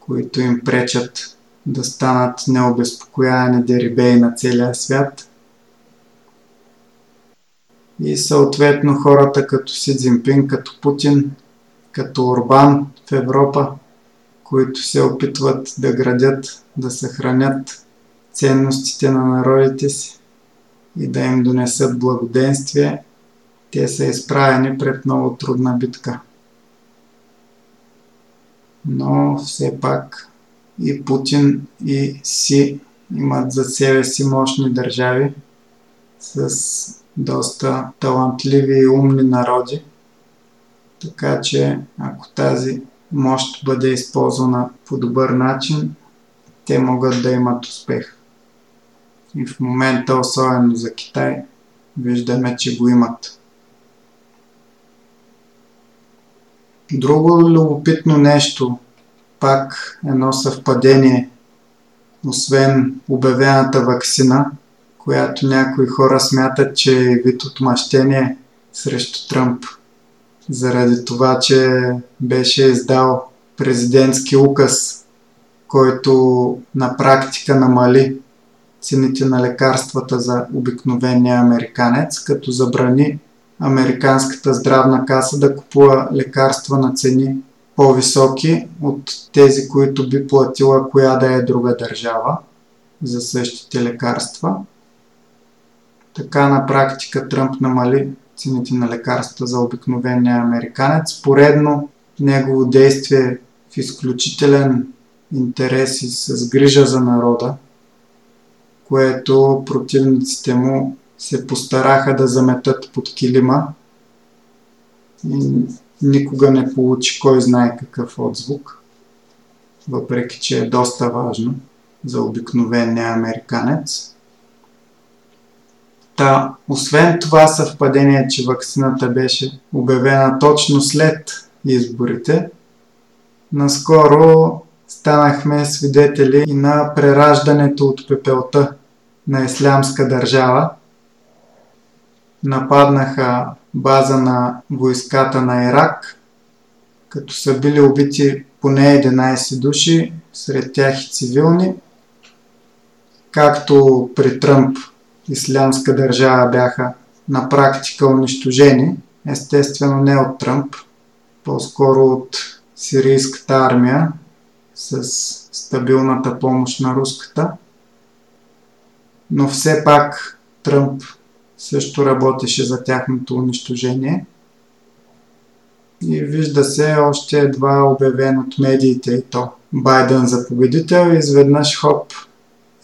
които им пречат да станат необезпокояни дерибеи на целия свят. И съответно хората като Си Цзинпин, като Путин, като Орбан в Европа, които се опитват да градят, да съхранят ценностите на народите си и да им донесат благоденствие, те са изправени пред много трудна битка. Но все пак и Путин, и Си имат за себе си мощни държави с доста талантливи и умни народи, така че ако тази мощ бъде използвана по добър начин, те могат да имат успех. И в момента, особено за Китай, виждаме, че го имат. Друго любопитно нещо, пак едно съвпадение, освен обявената ваксина, която някои хора смятат, че е вид отмъщение срещу Тръмп, заради това, че беше издал президентски указ, който на практика намали цените на лекарствата за обикновения американец, като забрани Американската здравна каса да купува лекарства на цени по-високи от тези, които би платила коя да е друга държава за същите лекарства. Така на практика Тръмп намали цените на лекарства за обикновения американец. Поредно негово действие в изключителен интерес и с грижа за народа, което противниците му се постараха да заметат под килима и никога не получи кой знае какъв отзвук, въпреки че е доста важно за обикновения американец. Та, освен това съвпадение, че ваксината беше обявена точно след изборите, наскоро станахме свидетели и на прераждането от пепелта на Ислямска държава. Нападнаха база на войската на Ирак, като са били убити поне 11 души, сред тях и цивилни, както при Тръмп Ислямска държава бяха на практика унищожени, естествено не от Тръмп, по-скоро от сирийската армия с стабилната помощ на руската. Но все пак Тръмп също работеше за тяхното унищожение и вижда се още едва обявен от медиите и то Байден за победител, изведнъж хоп,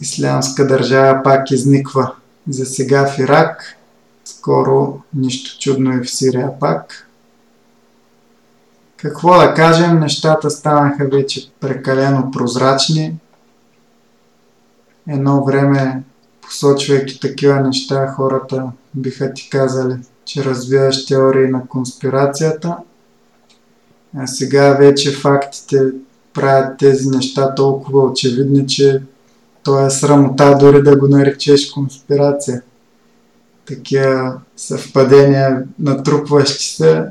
Ислямска държава пак изниква. За сега в Ирак, скоро нищо чудно и в Сирия пак. Какво да кажем, нещата станаха вече прекалено прозрачни. Едно време, посочвайки такива неща, хората биха ти казали, че развиваш теории на конспирацията. А сега вече фактите правят тези неща толкова очевидни, че то е срамота дори да го наречеш конспирация. Такива съвпадения натрупващи се,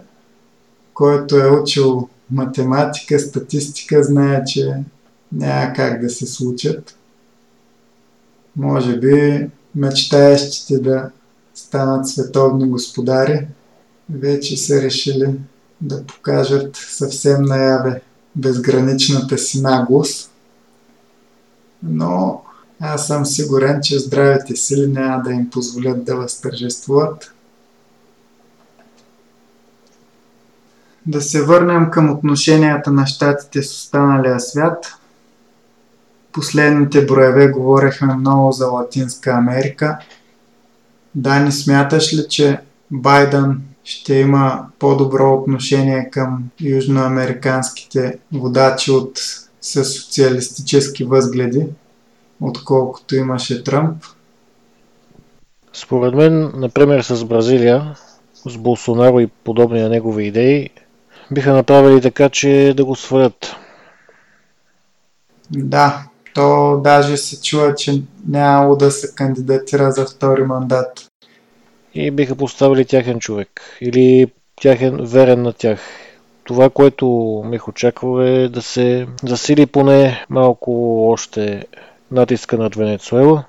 който е учил математика, статистика, знае, че няма как да се случат. Може би мечтаещите да станат световни господари вече са решили да покажат съвсем наяве безграничната си наглост. Но аз съм сигурен, че здравите сили няма да им позволят да възтържествуват. Да се върнем към отношенията на щатите с останалия свят. Последните броеве говорехме много за Латинска Америка. Дани, смяташ ли, че Байден ще има по-добро отношение към южноамериканските водачи от със социалистически възгледи, отколкото имаше Тръмп? Според мен, например с Бразилия, с Болсонаро и подобни на негови идеи, биха направили така, че да го свалят. Да, то даже се чува, че нямало да се кандидатира за втори мандат. И биха поставили тяхен човек или тяхен верен на тях. Това, което мих очаква, е да се засили поне малко още натиска над Венецуела.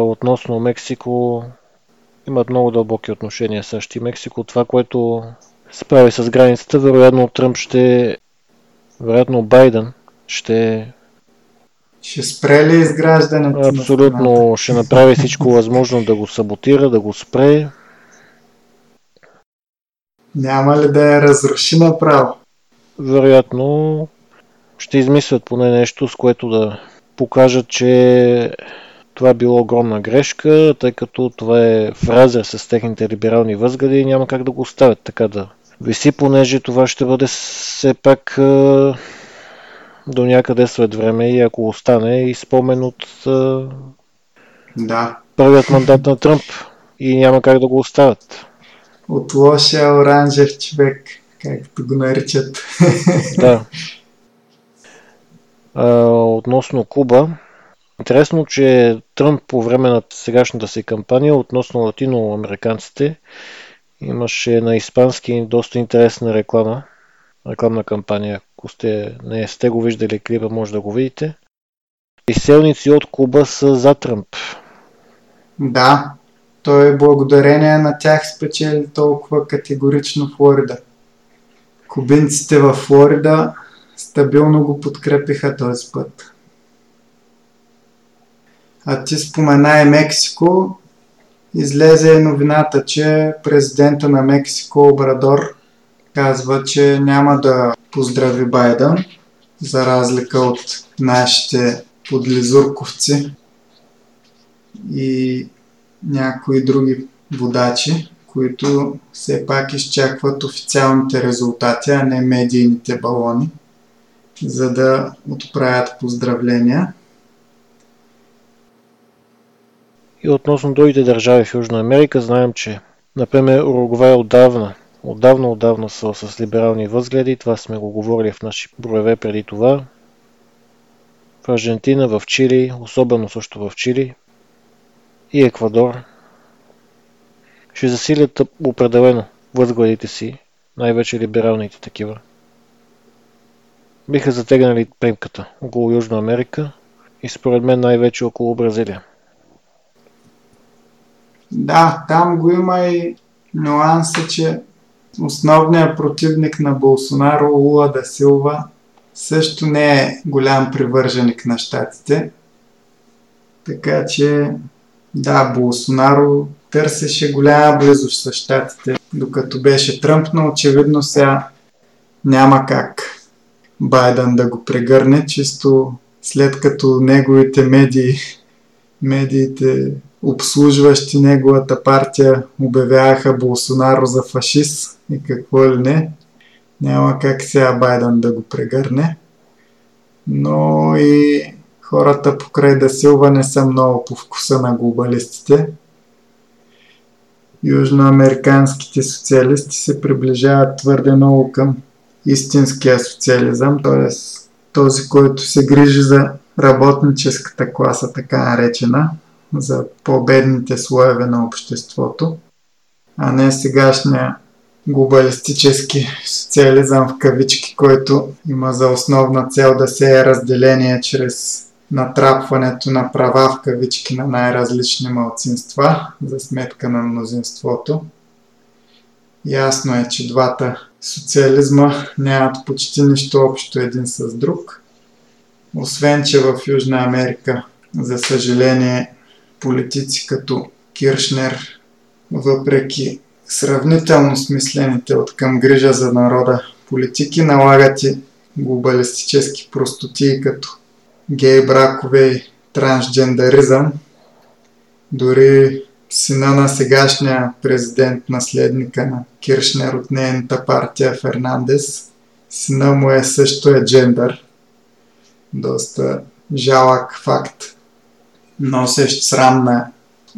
Относно Мексико, имат много дълбоки отношения САЩ и Мексико. Това, което се прави с границата, вероятно Тръмп ще... вероятно Байден ще... Ще спре ли изграждането? Абсолютно, ще направи всичко възможно да го саботира, да го спре. Няма ли да я разруши направо? Вероятно ще измислят поне нещо, с което да покажат, че това е било огромна грешка, тъй като това е в разрез с техните либерални възгледи и няма как да го оставят така да виси, понеже това ще бъде все пак до някъде след време и ако остане и спомен от първият мандат на Тръмп и няма как да го оставят. От лошия оранжев човек, както го наричат. Да. Относно Куба, интересно, че Тръмп по време на сегашната си кампания относно латиноамериканците имаше на испански доста интересна рекламна кампания. Ако не сте го виждали клипа, може да го видите. Изселници от Куба са за Тръмп. Да, той благодарение на тях спечели толкова категорично Флорида. Кубинците във Флорида стабилно го подкрепиха този път. А ти спомена и Мексико. Излезе и новината, че президента на Мексико Обрадор казва, че няма да поздрави Байден, за разлика от нашите подлизурковци и някои други водачи, които все пак изчакват официалните резултати, а не медийните балони, за да отправят поздравления. И относно другите държави в Южна Америка, знаем, че например Уругвай отдавна са с либерални възгледи, това сме го говорили в наши броеве преди това. В Аржентина, в Чили, особено също в Чили и Еквадор ще засилят определено възгледите си, най-вече либералните такива. Биха затегнали примката около Южна Америка и според мен най-вече около Бразилия. Да, там го има и нюанса, че основният противник на Болсонаро, Лула да Силва, също не е голям привърженик на щатите. Така че, да, Болсонаро търсеше голяма близост с щатите, докато беше Тръмп, но очевидно сега няма как Байден да го прегърне, чисто след като неговите медиите обслужващи неговата партия обявяваха Болсонаро за фашист и какво ли не. Няма как сега Байден да го прегърне. Но и хората покрай да Силва не са много по вкуса на глобалистите. Южноамериканските социалисти се приближават твърде много към истинския социализъм, т.е. този, който се грижи за работническата класа, така наречена, за по-бедните слоеве на обществото, а не сегашния глобалистически социализъм в кавички, който има за основна цел да се е разделение чрез натрапването на права в кавички на най-различни малцинства за сметка на мнозинството. Ясно е, че двата социализма нямат почти нищо общо един с друг, освен че в Южна Америка, за съжаление, политици като Киршнер, въпреки сравнително смислените от към грижа за народа политики, налагат и глобалистически простотии като гей бракове и трансджендаризъм. Дори сина на сегашния президент, наследника на Киршнер от нейната партия Фернандес, сина му е също джендър. Доста жалък факт. Носещ срам на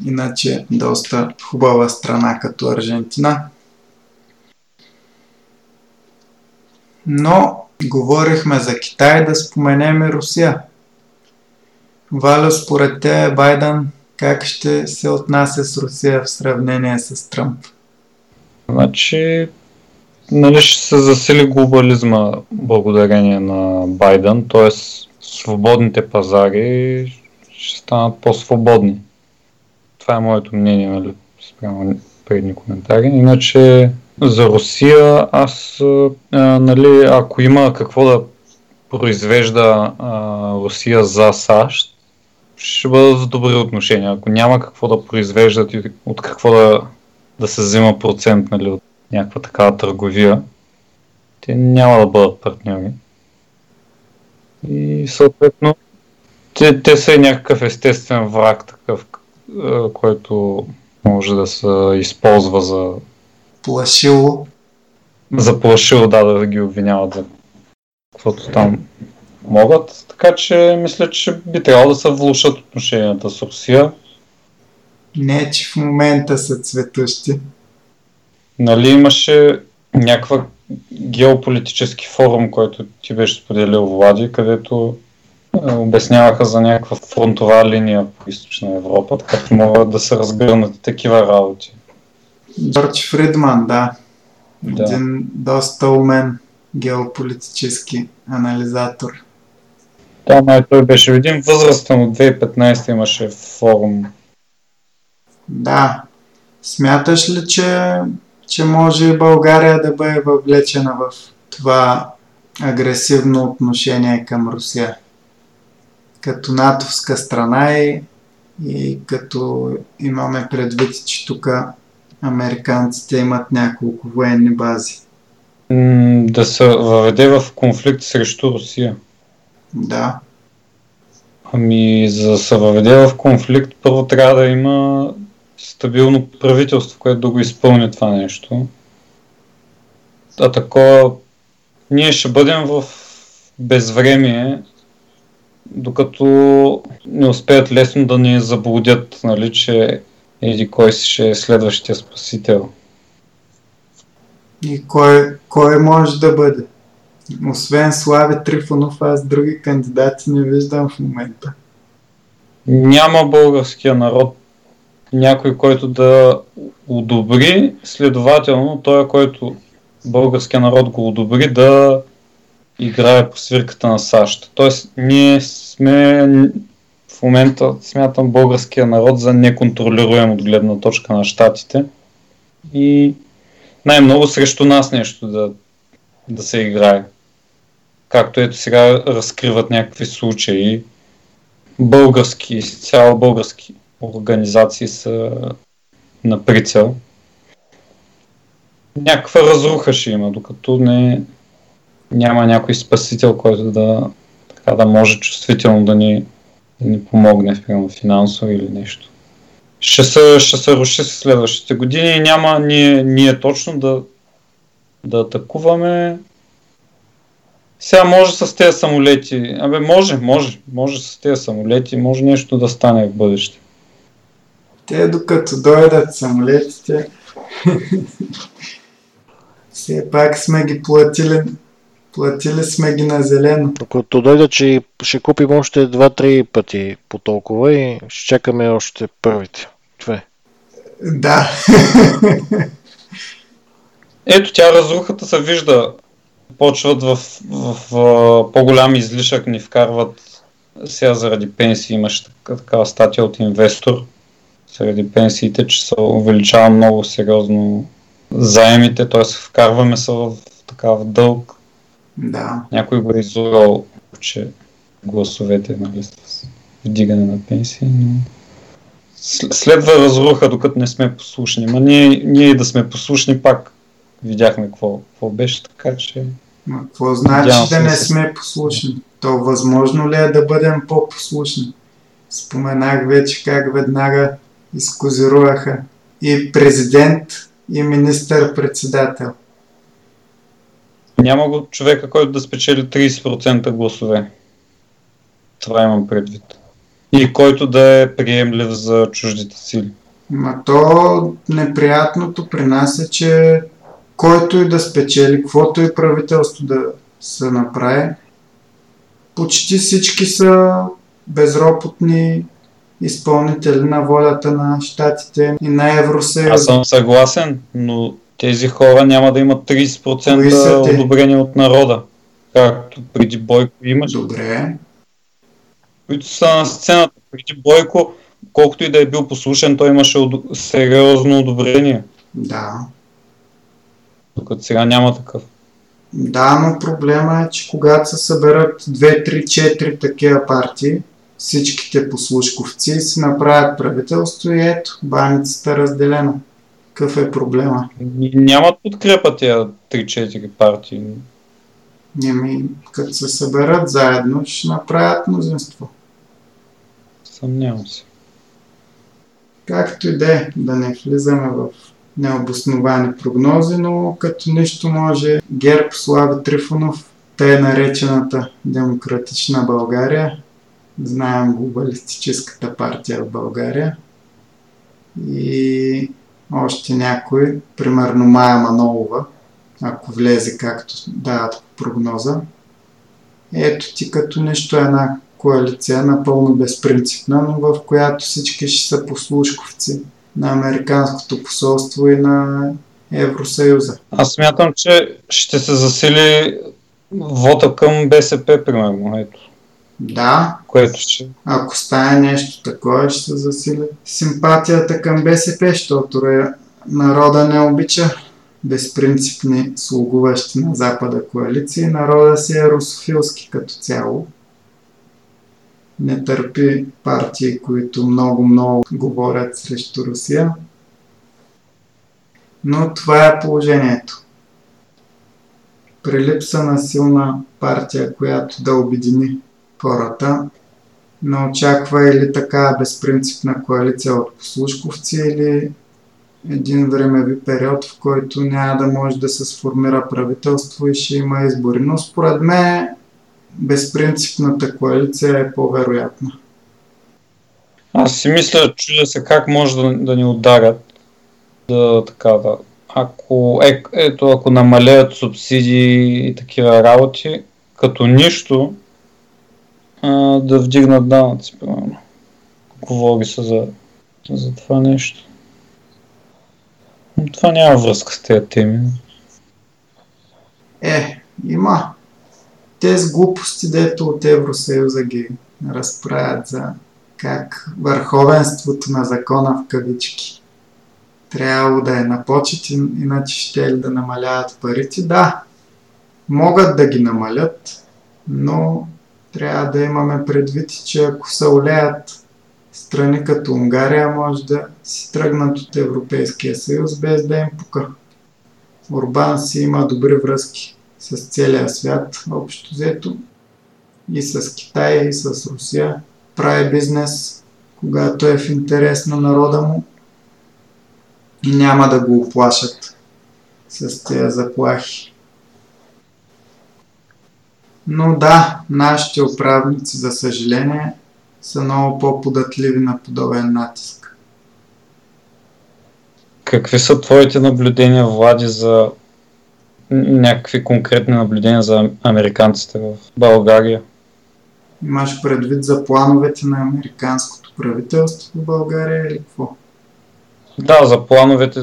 иначе доста хубава страна като Аржентина. Но Говорихме за Китай, да споменем и Русия. Валя, според те, Байден как ще се отнася с Русия в сравнение с Тръмп? Значи, нали ще се засили глобализма благодарение на Байден, т.е. свободните пазари ще станат по-свободни. Това е моето мнение, нали, спрямо предни коментари. Иначе за Русия аз, нали, ако има какво да произвежда Русия за САЩ, ще бъдат в добри отношения. Ако няма какво да произвеждат и от какво да се взима процент, нали, от някаква такава търговия, те няма да бъдат партньори. И съответно те са някакъв естествен враг, такъв, който може да се използва за плашило. За плашило, да ги обвиняват за каквото там могат. Така че мисля, че би трябвало да се влушат отношенията с Русия. Не, че в момента са цветущи. Нали имаше някаква геополитически форум, който ти беше споделил, Влади, където обясняваха за някаква фронтова линия по Източна Европа, как могат да се разгърнат такива работи. Джордж Фридман, да. Един доста умен геополитически анализатор. Да, но той беше един възрастен, от 2015 имаше форум. Да. Смяташ ли, че може и България да бъде въвлечена в това агресивно отношение към Русия? Като натовска страна и като имаме предвид, че тук американците имат няколко военни бази. Да се въведе в конфликт срещу Русия? Да. Ами, за да се въведе в конфликт, първо трябва да има стабилно правителство, което да го изпълни това нещо. А такова, ние ще бъдем в безвремие, докато не успеят лесно да ни заблудят, нали, че еди кой си ще е следващия спасител. И кой може да бъде? Освен Слави Трифонов, аз други кандидати не виждам в момента. Няма българския народ някой, който да одобри, следователно той, който българския народ го одобри, да играе по свирката на САЩ. Тоест, ние сме в момента, смятам, българския народ за неконтролируем от гледна точка на щатите и най-много срещу нас нещо да се играе. Както ето сега разкриват някакви случаи, цяло български организации са на прицел. Някаква разруха ще има, докато няма някой спасител, който да може чувствително да ни помогне финансово или нещо. Ще се руши със следващите години и няма ние точно да атакуваме. Сега може с тези самолети. Може с тези самолети, може нещо да стане в бъдеще. Те докато дойдат самолетите, все пак сме ги платили сме ги на зелено. Докато дойдат, че ще купим още 2-3 пъти по толкова и ще чакаме още първите. Две. Да. Ето тя разрухата се вижда. Почват в по-голям излишък ни вкарват. Сега заради пенсии имаш такава статия от инвестор. Заради пенсиите, че се увеличава много сериозно заемите, т.е. вкарваме се в такава дълг. Да. Някой го е изурал, че гласовете нали, с вдигане на пенсии, но следва разруха, докато не сме послушни. Ма ние да сме послушни, пак видяхме какво беше, така че... Но какво значи да не сме послушни? То възможно ли е да бъдем по-послушни? Споменах вече как веднага изкозируваха и президент, и министър-председател. Няма го човека, който да спечели 30% гласове. Това имам предвид. И който да е приемлив за чуждите сили. Ма то неприятното при нас е, че който и да спечели, каквото и правителство да се направи. Почти всички са безропотни изпълнители на волята на щатите и на Евросъюза. Аз съм съгласен, но тези хора няма да имат 30% одобрение от народа, както преди Бойко имаш. Добре. Които са на сцената. Преди Бойко, колкото и да е бил послушен, той имаше сериозно одобрение. Да. Докато сега няма такъв. Да, но проблема е, че когато се съберат 2-3-4 такива партии, всичките послушковци си направят правителство и ето, баницата е разделена. Какъв е проблема? Нямат подкрепа тия 3-4 партии. Като се съберат заедно, ще направят мнозинство. Съмнявам се. Както и да не влизаме в необосновани прогнози, но като нищо може ГЕРБ Слави Трифонов, тъй наречената Демократична България, знаем глобалистическата партия в България, и още някой, примерно Мая Манолова, ако влезе както дават по прогноза. Ето ти като нещо една коалиция, напълно безпринципна, но в която всички ще са послушковци на Американското посолство и на Евросъюза. Аз смятам, че ще се засили вота към БСП, примерно. Ето. Да, което ще... ако стане нещо такова, ще се засили симпатията към БСП, защото народа не обича безпринципни слугуващи на Запада коалиции. Народа си е русофилски като цяло. Не търпи партии, които много-много говорят срещу Русия. Но това е положението. При липса на силна партия, която да обедини хората, не очаква или така безпринципна коалиция от послушковци, или един времеви период, в който няма да може да се сформира правителство и ще има избори. Но според мен безпринципната коалиция е по-вероятна. Аз си мисля, чудя се как може да ни ударят. Ако намалеят субсидии и такива работи, като нищо, да вдигнат данъци, примерно. Говори се за това нещо. Но това няма връзка с тези теми. Има. Тези глупости, дето от Евросъюза ги разправят за как върховенството на закона в кавички трябвало да е на почет, иначе ще ли да намаляват парите. Да, могат да ги намалят, но трябва да имаме предвид, че ако се олеят страни като Унгария, може да си тръгнат от Европейския съюз без да им пука. Орбан си има добри връзки с целия свят, общо взето, и с Китай, и с Русия. Прави бизнес, когато е в интерес на народа му, и няма да го оплашат с тези заплахи. Но да, нашите управници, за съжаление, са много по-податливи на подобен натиск. Какви са твоите наблюдения, Влади, за някакви конкретни наблюдения за американците в България? Имаш предвид за плановете на американското правителство в България или какво? Да, за плановете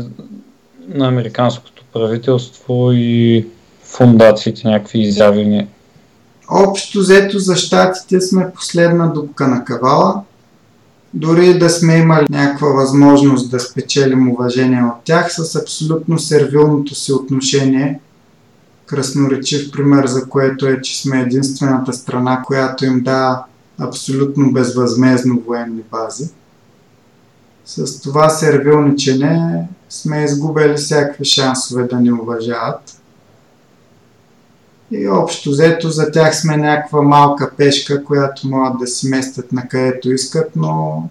на американското правителство и фондациите, някакви изявления. Общо взето за щатите сме последна дупка на кавала. Дори да сме имали някаква възможност да спечелим уважение от тях, с абсолютно сервилното си отношение, красноречив пример за което е, че сме единствената страна, която им дава абсолютно безвъзмезно военни бази. С това сервилничене сме изгубили всякакви шансове да ни уважават. И общо взето за тях сме някаква малка пешка, която могат да си местят на където искат, но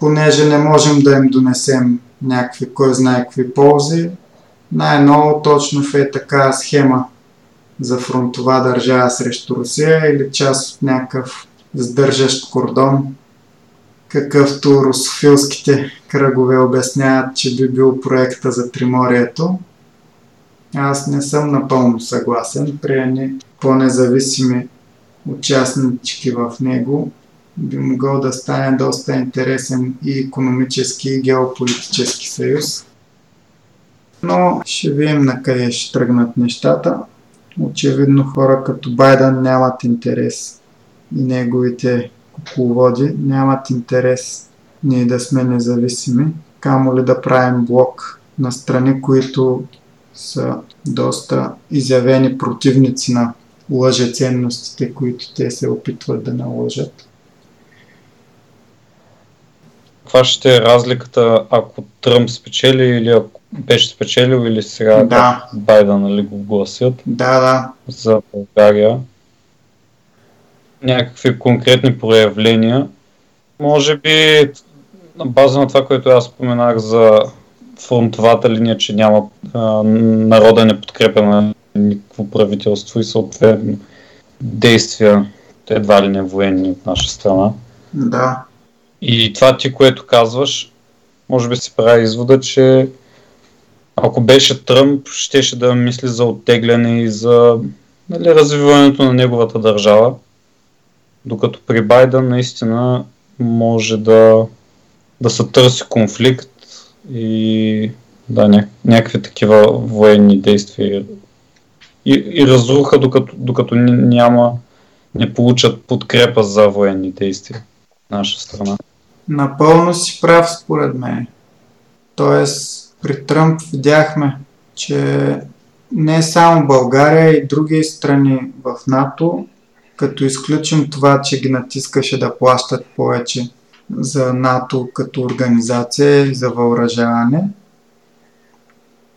понеже не можем да им донесем някакви, кой знае какви ползи, най-ново точно е така схема за фронтова държава срещу Русия или част от някакъв сдържащ кордон, какъвто русофилските кръгове обясняват, че би бил проекта за Триморието. Аз не съм напълно съгласен. Приене по-независими участнички в него би могъл да стане доста интересен и икономически, и геополитически съюз. Но ще видим на къде ще тръгнат нещата. Очевидно хора като Байден нямат интерес и неговите кукловоди нямат интерес ние да сме независими, камо ли да правим блок на страни, които са доста изявени противници на лъжеценностите, които те се опитват да наложат. Това ще е разликата, ако Тръмп спечели или ако беше спечелил, или сега да. Байден, нали, го гласят за България. Някакви конкретни проявления. Може би на база на това, което аз споменах за фронтовата линия, че няма народа не подкрепя на никакво правителство и съответно действия, едва ли не военни от наша страна. Да. И това ти, което казваш, може би се прави извода, че ако беше Тръмп, щеше да мисли за оттегляне и за, нали, развиването на неговата държава. Докато при Байден наистина може да се търси конфликт и да, някакви такива военни действия и разруха, докато не получат подкрепа за военни действия в наша страна. Напълно си прав според мен. Тоест при Тръмп видяхме, че не само България, и други страни в НАТО, като изключим това, че ги натискаше да плащат повече за НАТО като организация и за въоръжаване,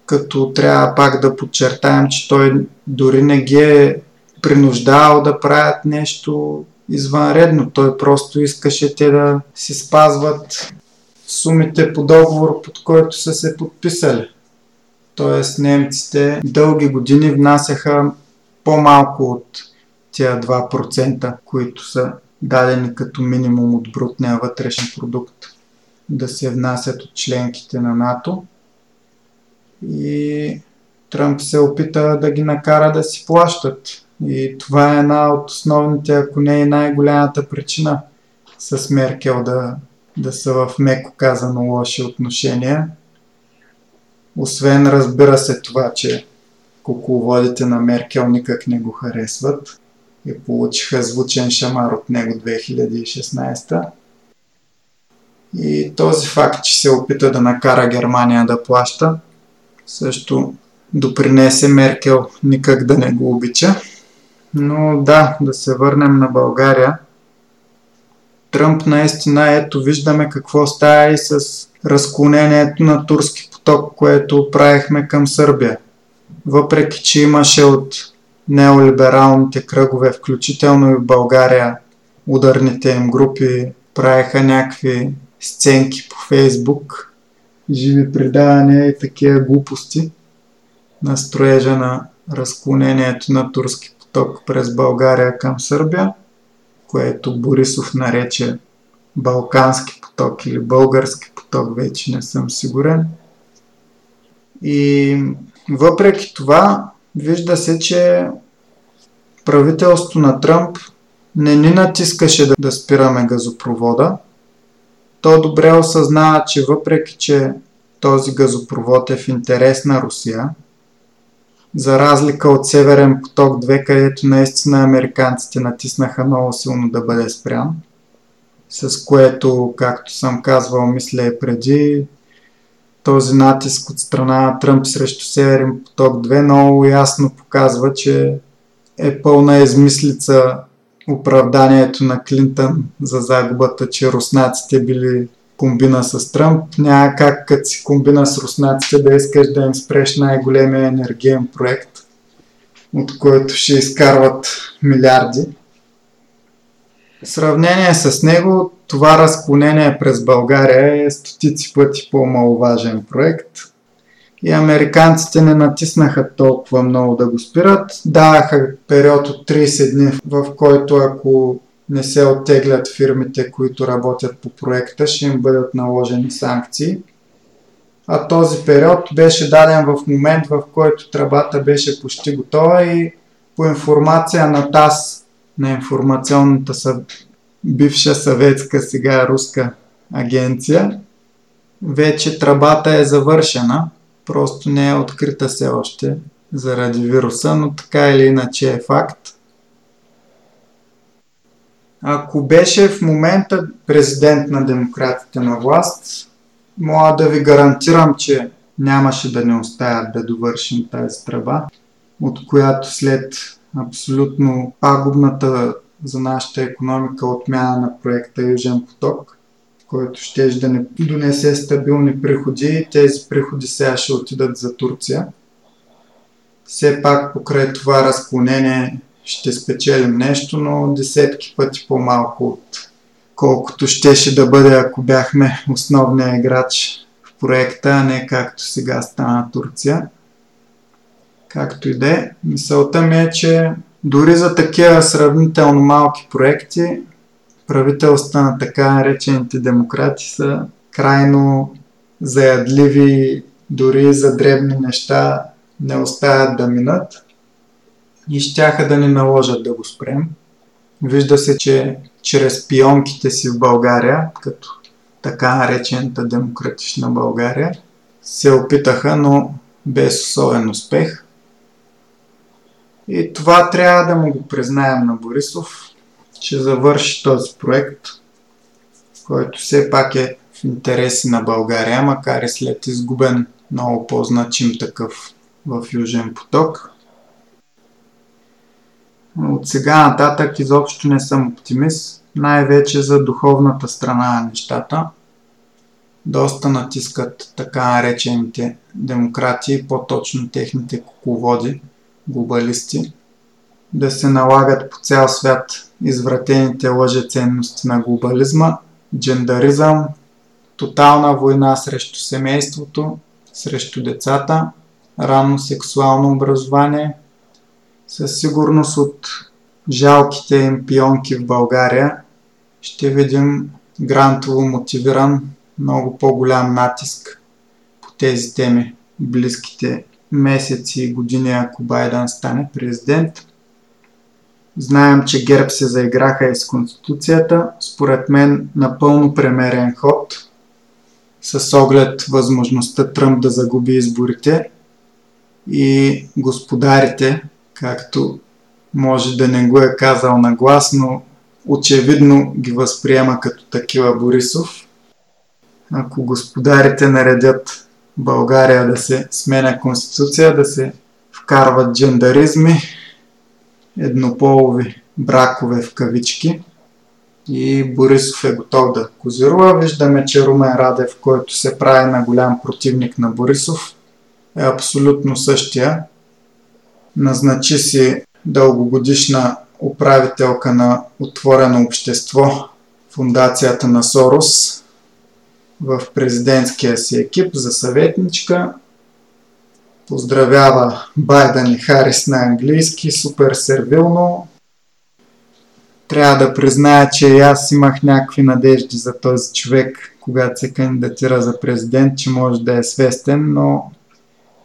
като трябва пак да подчертаем, че той дори не ги е принуждавал да правят нещо извънредно. Той просто искаше те да си спазват сумите по договор, под който са се подписали. Тоест немците дълги години внасяха по-малко от тия 2%, които са дадени като минимум от брутния вътрешен продукт да се внасят от членките на НАТО. И Тръмп се опита да ги накара да си плащат. И това е една от основните, ако не и най-голямата причина с Меркел да са в, меко казано, лоши отношения. Освен, разбира се, това, че кукловодите на Меркел никак не го харесват и получиха звучен шамар от него 2016. И този факт, че се опита да накара Германия да плаща, също допринесе Меркел никак да не го обича. Но да се върнем на България. Тръмп наистина, ето виждаме какво става и с разклонението на турски поток, което правихме към Сърбия. Въпреки че имаше от неолибералните кръгове, включително и в България, ударните им групи правеха някакви сценки по Фейсбук, живи предавания и такива глупости на строежа на разклонението на турски поток през България към Сърбия, което Борисов нарече Балкански поток или Български поток, вече не съм сигурен. И въпреки това вижда се, че правителството на Тръмп не ни натискаше да спираме газопровода. То добре осъзнава, че въпреки че този газопровод е в интерес на Русия, за разлика от Северен поток 2, където наистина американците натиснаха много силно да бъде спрян, с което, както съм казвал, мисля и преди, този натиск от страна на Тръмп срещу Северен поток 2 много ясно показва, че е пълна измислица оправданието на Клинтън за загубата, че руснаците били комбина с Тръмп. Няма как, като си комбина с руснаците, да искаш да им спреш най-големия енергиен проект, от който ще изкарват милиарди. В сравнение с него, това разклонение през България е стотици пъти по-маловажен проект и американците не натиснаха толкова много да го спират. Даваха период от 30 дни, в който ако не се оттеглят фирмите, които работят по проекта, ще им бъдат наложени санкции. а този период беше даден в момент, в който тръбата беше почти готова и по информация на ТАСС, на информационната бивша съветска, сега руска агенция, вече тръбата е завършена, просто не е открита все още заради вируса, но така или иначе е факт. Ако беше в момента президент на демократите на власт, мога да ви гарантирам, че нямаше да не оставят да довършим тази тръба, от която след абсолютно пагубната за нашата економика отмяна на проекта Южен поток, който ще да не донесе стабилни приходи и тези приходи сега ще отидат за Турция. Все пак покрай това разклонение ще спечелим нещо, но десетки пъти по-малко от колкото щеше да бъде, ако бяхме основния играч в проекта, а не както сега стана Турция. Както и да е, мисълта ми е, че дори за такива сравнително малки проекти, правителства на така наречените демократи са крайно заядливи, дори за дребни неща не оставят да минат и щяха да ни наложат да го спрем. Вижда се, че чрез пионките си в България, като така наречената демократична България, се опитаха, но без особен успех. И това трябва да му го признаем на Борисов, че завърши този проект, който все пак е в интереси на България, макар и след изгубен много по-значим такъв в Южен поток. От сега нататък изобщо не съм оптимист, най-вече за духовната страна на нещата. Доста натискат така наречените демократи и по-точно техните кукловоди, глобалисти, да се налагат по цял свят извратените лъжеценности на глобализма, джендаризъм, тотална война срещу семейството, срещу децата, ранно сексуално образование. Със сигурност от жалките им пионки в България ще видим грантово мотивиран много по-голям натиск по тези теми близките месеци и години, ако Байден стане президент. Знаем, че ГЕРБ се заиграха и с Конституцията, според мен напълно премерен ход, с оглед възможността Тръмп да загуби изборите и господарите, както може да не го е казал на глас, но очевидно ги възприема като такива Борисов. Ако господарите наредят България да се сменя Конституция, да се вкарват джендаризми, еднополови бракове в кавички и Борисов е готов да козирува. Виждаме, че Румен Радев, който се прави на голям противник на Борисов, е абсолютно същия. Назначи си дългогодишна управителка на Отворено общество, фундацията на Сорос, в президентския си екип за съветничка. Поздравява Байден и Харис на английски, супер сервилно. Трябва да призная, че и аз имах някакви надежди за този човек, когато се кандидатира за президент, че може да е свестен, но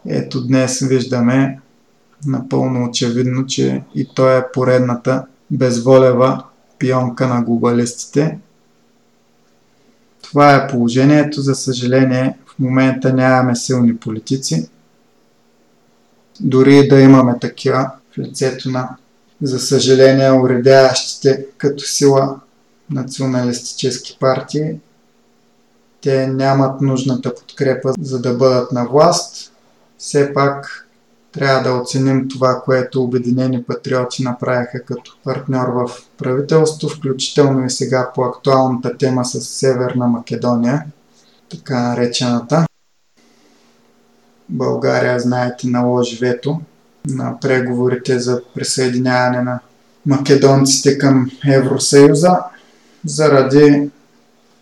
ето днес виждаме напълно очевидно, че и той е поредната безволева пионка на глобалистите. Това е положението. За съжаление, в момента нямаме силни политици. Дори да имаме такива в лицето на, за съжаление, уредяващите като сила националистически партии, те нямат нужната подкрепа, за да бъдат на власт. Все пак трябва да оценим това, което Обединени патриоти направиха като партньор в правителство, включително и сега по актуалната тема с Северна Македония, така наречената. България, знаете, наложи вето на преговорите за присъединяване на македонците към Евросъюза заради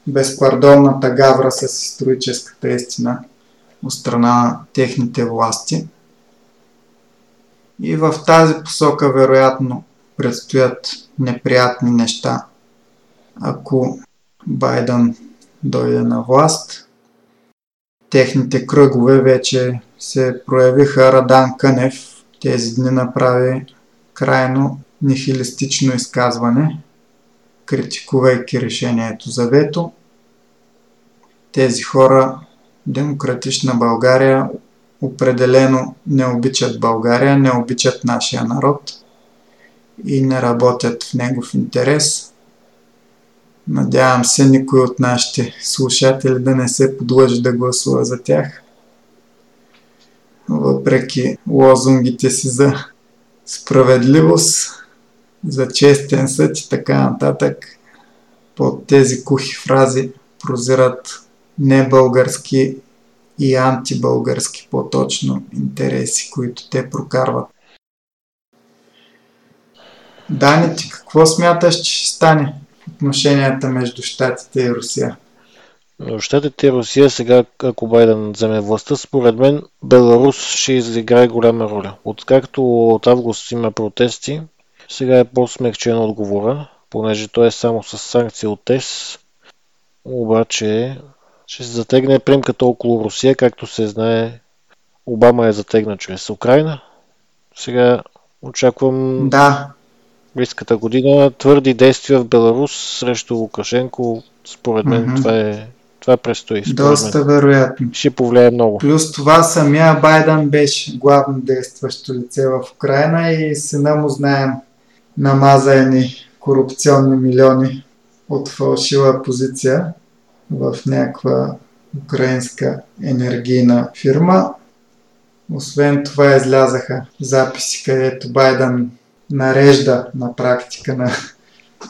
безпардонната гавра с историческата истина от страна на техните власти. И в тази посока вероятно предстоят неприятни неща, ако Байден дойде на власт. техните кръгове вече се проявиха. Радан Кънев тези дни направи крайно нихилистично изказване, критикувайки решението за вето. Тези хора, Демократична България, определено не обичат България, не обичат нашия народ и не работят в негов интерес. Надявам се никой от нашите слушатели да не се подлъжи да гласува за тях. Въпреки лозунгите си за справедливост, за честен съд и така нататък, под тези кухи фрази прозират небългарски и антибългарски по-точно интереси, които те прокарват. Дани, ти какво смяташ, че ще стане отношенията между Щатите и Русия? Щатите и Русия сега, ако Байден вземе властта, според мен Беларус ще изиграе голяма роля. Откакто от август има протести, сега е по-смекчен отговора, понеже той е само с санкции от ЕС, обаче ще се затегне примката около Русия, както се знае, Обама е затегна чрез Украйна. Сега очаквам близката година твърди действия в Беларус срещу Лукашенко. Според мен това предстои. Доста вероятно. Ще повлияе много. Плюс това самия Байден беше главно действащо лице в Украйна и сина му, знаем, намазани корупционни милиони от фалшива позиция в някаква украинска енергийна фирма. Освен това излязаха записи, където Байден нарежда на практика на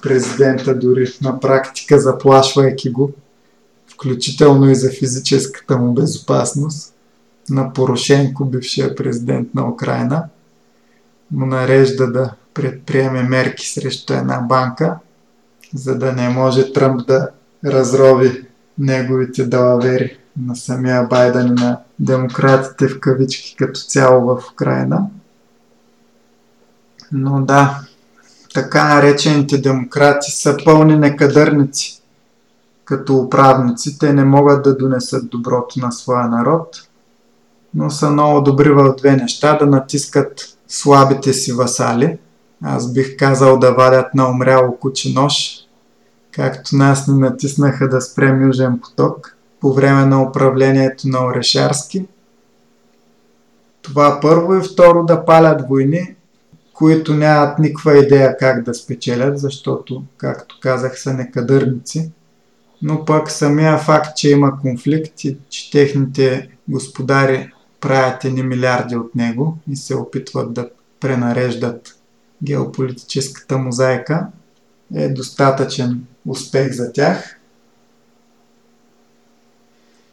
президента, дори на практика заплашвайки го, включително и за физическата му безопасност, на Порошенко, бившия президент на Украйна, му нарежда да предприеме мерки срещу една банка, за да не може Тръмп да разрови неговите далавери на самия Байден и на демократите в кавички като цяло в Украйна. Но да, така наречените демократи са пълни некадърници като управници. Те не могат да донесат доброто на своя народ, но са много добри в две неща: да натискат слабите си васали. Аз бих казал да вадят на умряло куче нож, както нас ни натиснаха да спрем Южен поток по време на управлението на Орешарски. Това първо, и второ, да палят войни, които нямат никаква идея как да спечелят, защото, както казах, са некадърници. Но пък самия факт, че има конфликт и че техните господари правят едни милиарди от него и се опитват да пренареждат геополитическата мозайка, е достатъчен успех за тях.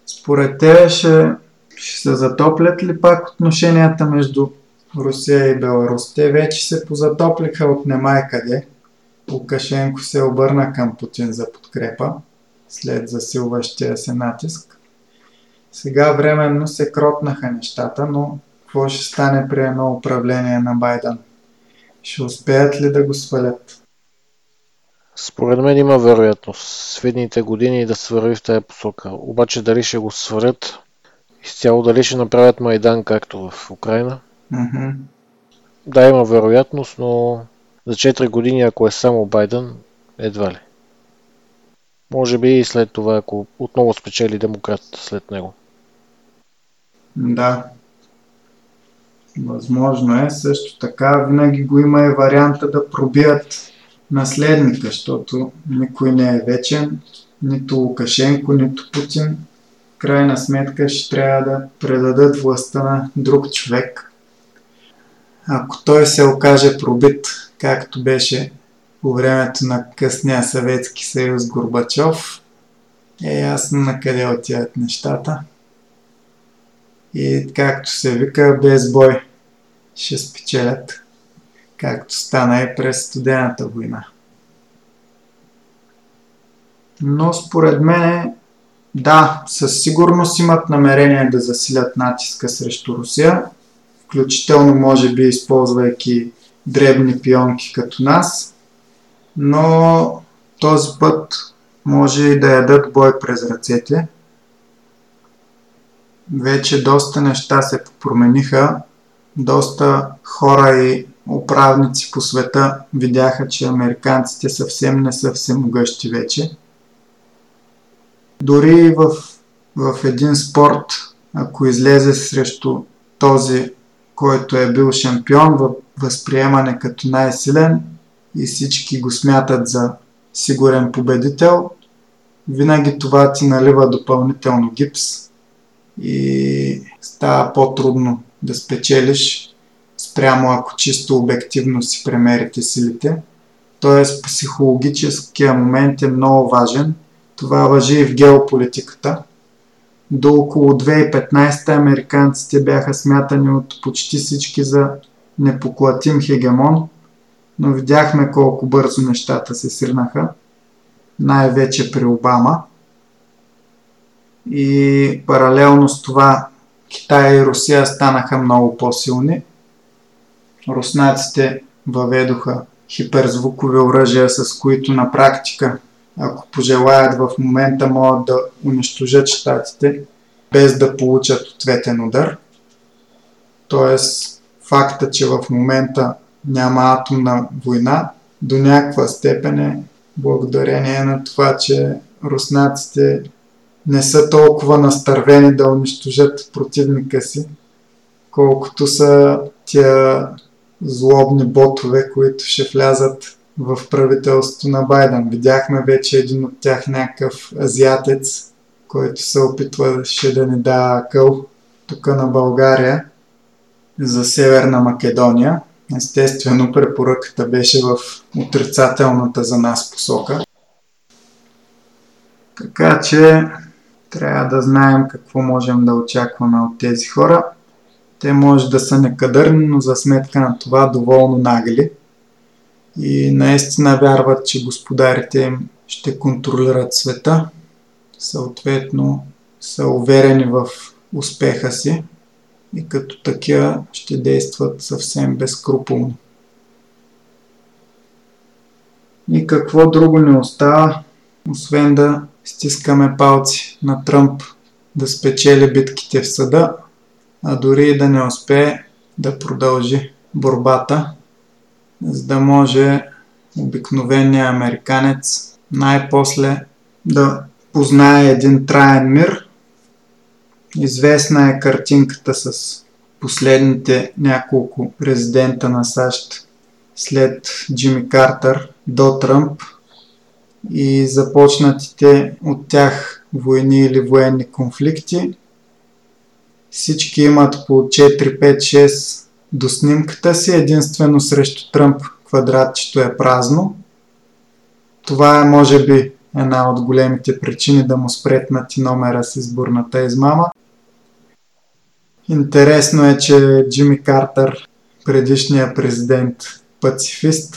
Според тебе ще се затоплят ли пак отношенията между Русия и Беларус? Те вече се позатоплиха от немай къде. Лукашенко се обърна към Путин за подкрепа след засилващия се натиск. Сега временно се кротнаха нещата, но какво ще стане при едно управление на Байден? Ще успеят ли да го свалят? Според мен има вероятност в едните години да се върви в тая посока. Обаче дали ще го свалят изцяло, дали ще направят Майдан както в Украйна? Mm-hmm. Да, има вероятност, но за 4 години, ако е само Байден, едва ли. Може би и след това, ако отново спечели демократ след него. Да. Възможно е. Също така винаги го има и варианта да пробият наследника, защото никой не е вечен, нито Лукашенко, нито Путин. Крайна сметка ще трябва да предадат властта на друг човек. Ако той се окаже пробит, както беше по времето на късния Съветски съюз Горбачов, е ясно на къде отиват нещата. И както се вика, без бой ще спечелят, както стана и през Студената война. Но според мен, да, със сигурност имат намерение да засилят натиска срещу Русия, включително може би използвайки дребни пионки като нас, но този път може и да ядат бой през ръцете. вече доста неща се промениха, доста хора и управници по света видяха, че американците съвсем не са всемогъщи вече. Дори в един спорт, ако излезе срещу този, който е бил шампион, възприемане като най-силен и всички го смятат за сигурен победител, винаги това ти налива допълнително гипс и става по-трудно да спечелиш спрямо ако чисто обективно си премерите силите. Тоест психологическия момент е много важен. Това важи и в геополитиката. До около 2015 американците бяха смятани от почти всички за непоклатим хегемон, но видяхме колко бързо нещата се сринаха, най-вече при Обама. И паралелно с това Китай и Русия станаха много по-силни. Руснаците въведоха хиперзвукови оръжия, с които на практика, ако пожелаят, в момента могат да унищожат щатите, без да получат ответен удар. Тоест, факта, че в момента няма атомна война, до някаква степен е благодарение на това, че руснаците не са толкова настървени да унищожат противника си, колкото са тия злобни ботове, които ще влязат в правителството на Байден. Видяхме вече един от тях, някакъв азиатец, който се опитваше да ни дава акъл тук на България за Северна Македония. Естествено, препоръката беше в отрицателната за нас посока. Така че трябва да знаем какво можем да очакваме от тези хора. Те може да са некадърни, но за сметка на това доволно нагли. И наистина вярват, че господарите им ще контролират света. Съответно са уверени в успеха си и като такива ще действат съвсем безкруполно. И какво друго не остава, освен да стискаме палци на Тръмп да спечели битките в съда, а дори и да не успее, да продължи борбата, за да може обикновеният американец най-после да познае един траен мир. Известна е картинката с последните няколко президента на САЩ след Джимми Картер до Тръмп и започнатите от тях войни или военни конфликти. Всички имат по 4, 5, 6 до снимката си, единствено срещу Тръмп квадратчето е празно. Това е може би една от големите причини да му спретнати номера с изборната измама. Интересно е, че Джимми Картер, предишният президент пацифист,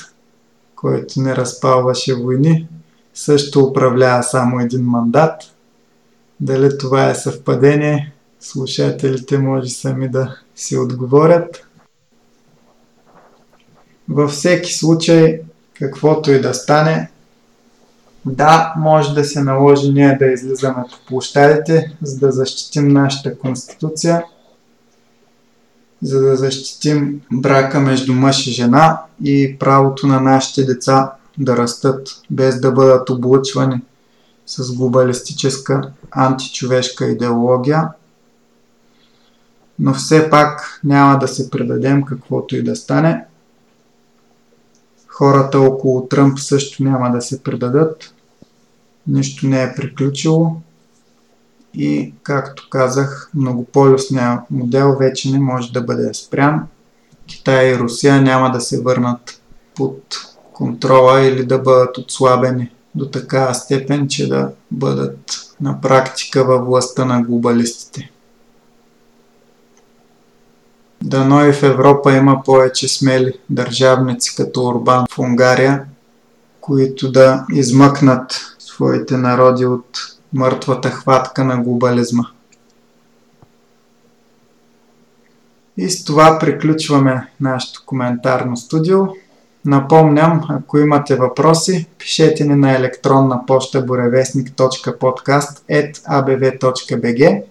който не разпалваше войни, също управлява само един мандат. Дали това е съвпадение? Слушателите може сами да си отговорят. Във всеки случай, каквото и да стане, да, може да се наложи ние да излизаме по площадите, за да защитим нашата конституция, за да защитим брака между мъж и жена и правото на нашите деца да растат, без да бъдат облъчвани с глобалистическа античовешка идеология. Но все пак няма да се предадем каквото и да стане. Хората около Тръмп също няма да се предадат. Нищо не е приключило. И, както казах, многополюсният модел вече не може да бъде спрян. Китай и Русия няма да се върнат под контрола или да бъдат отслабени до такава степен, че да бъдат на практика във властта на глобалистите. Дано и в Европа има повече смели държавници като Орбан в Унгария, които да измъкнат своите народи от мъртвата хватка на глобализма. И с това приключваме нашето коментарно студио. Напомням, ако имате въпроси, пишете ни на електронна поща borevestnik.podcast@abv.bg.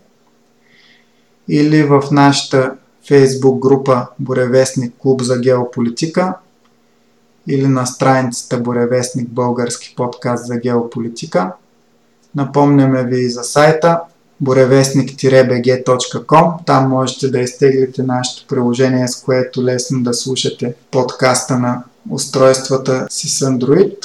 или в нашата Facebook група Буревестник клуб за геополитика, или на страницата Буревестник български подкаст за геополитика. Напомняме ви и за сайта borevestnik-bg.com. Там можете да изтеглите нашето приложение, с което лесно да слушате подкаста на устройствата си с Android,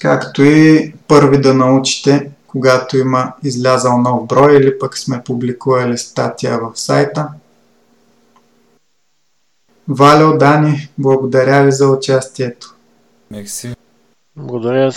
както и първи да научите, когато има излязал нов брой или пък сме публикували статия в сайта. Валю, Дани, благодаря ви за участието. Мерси. Благодаря.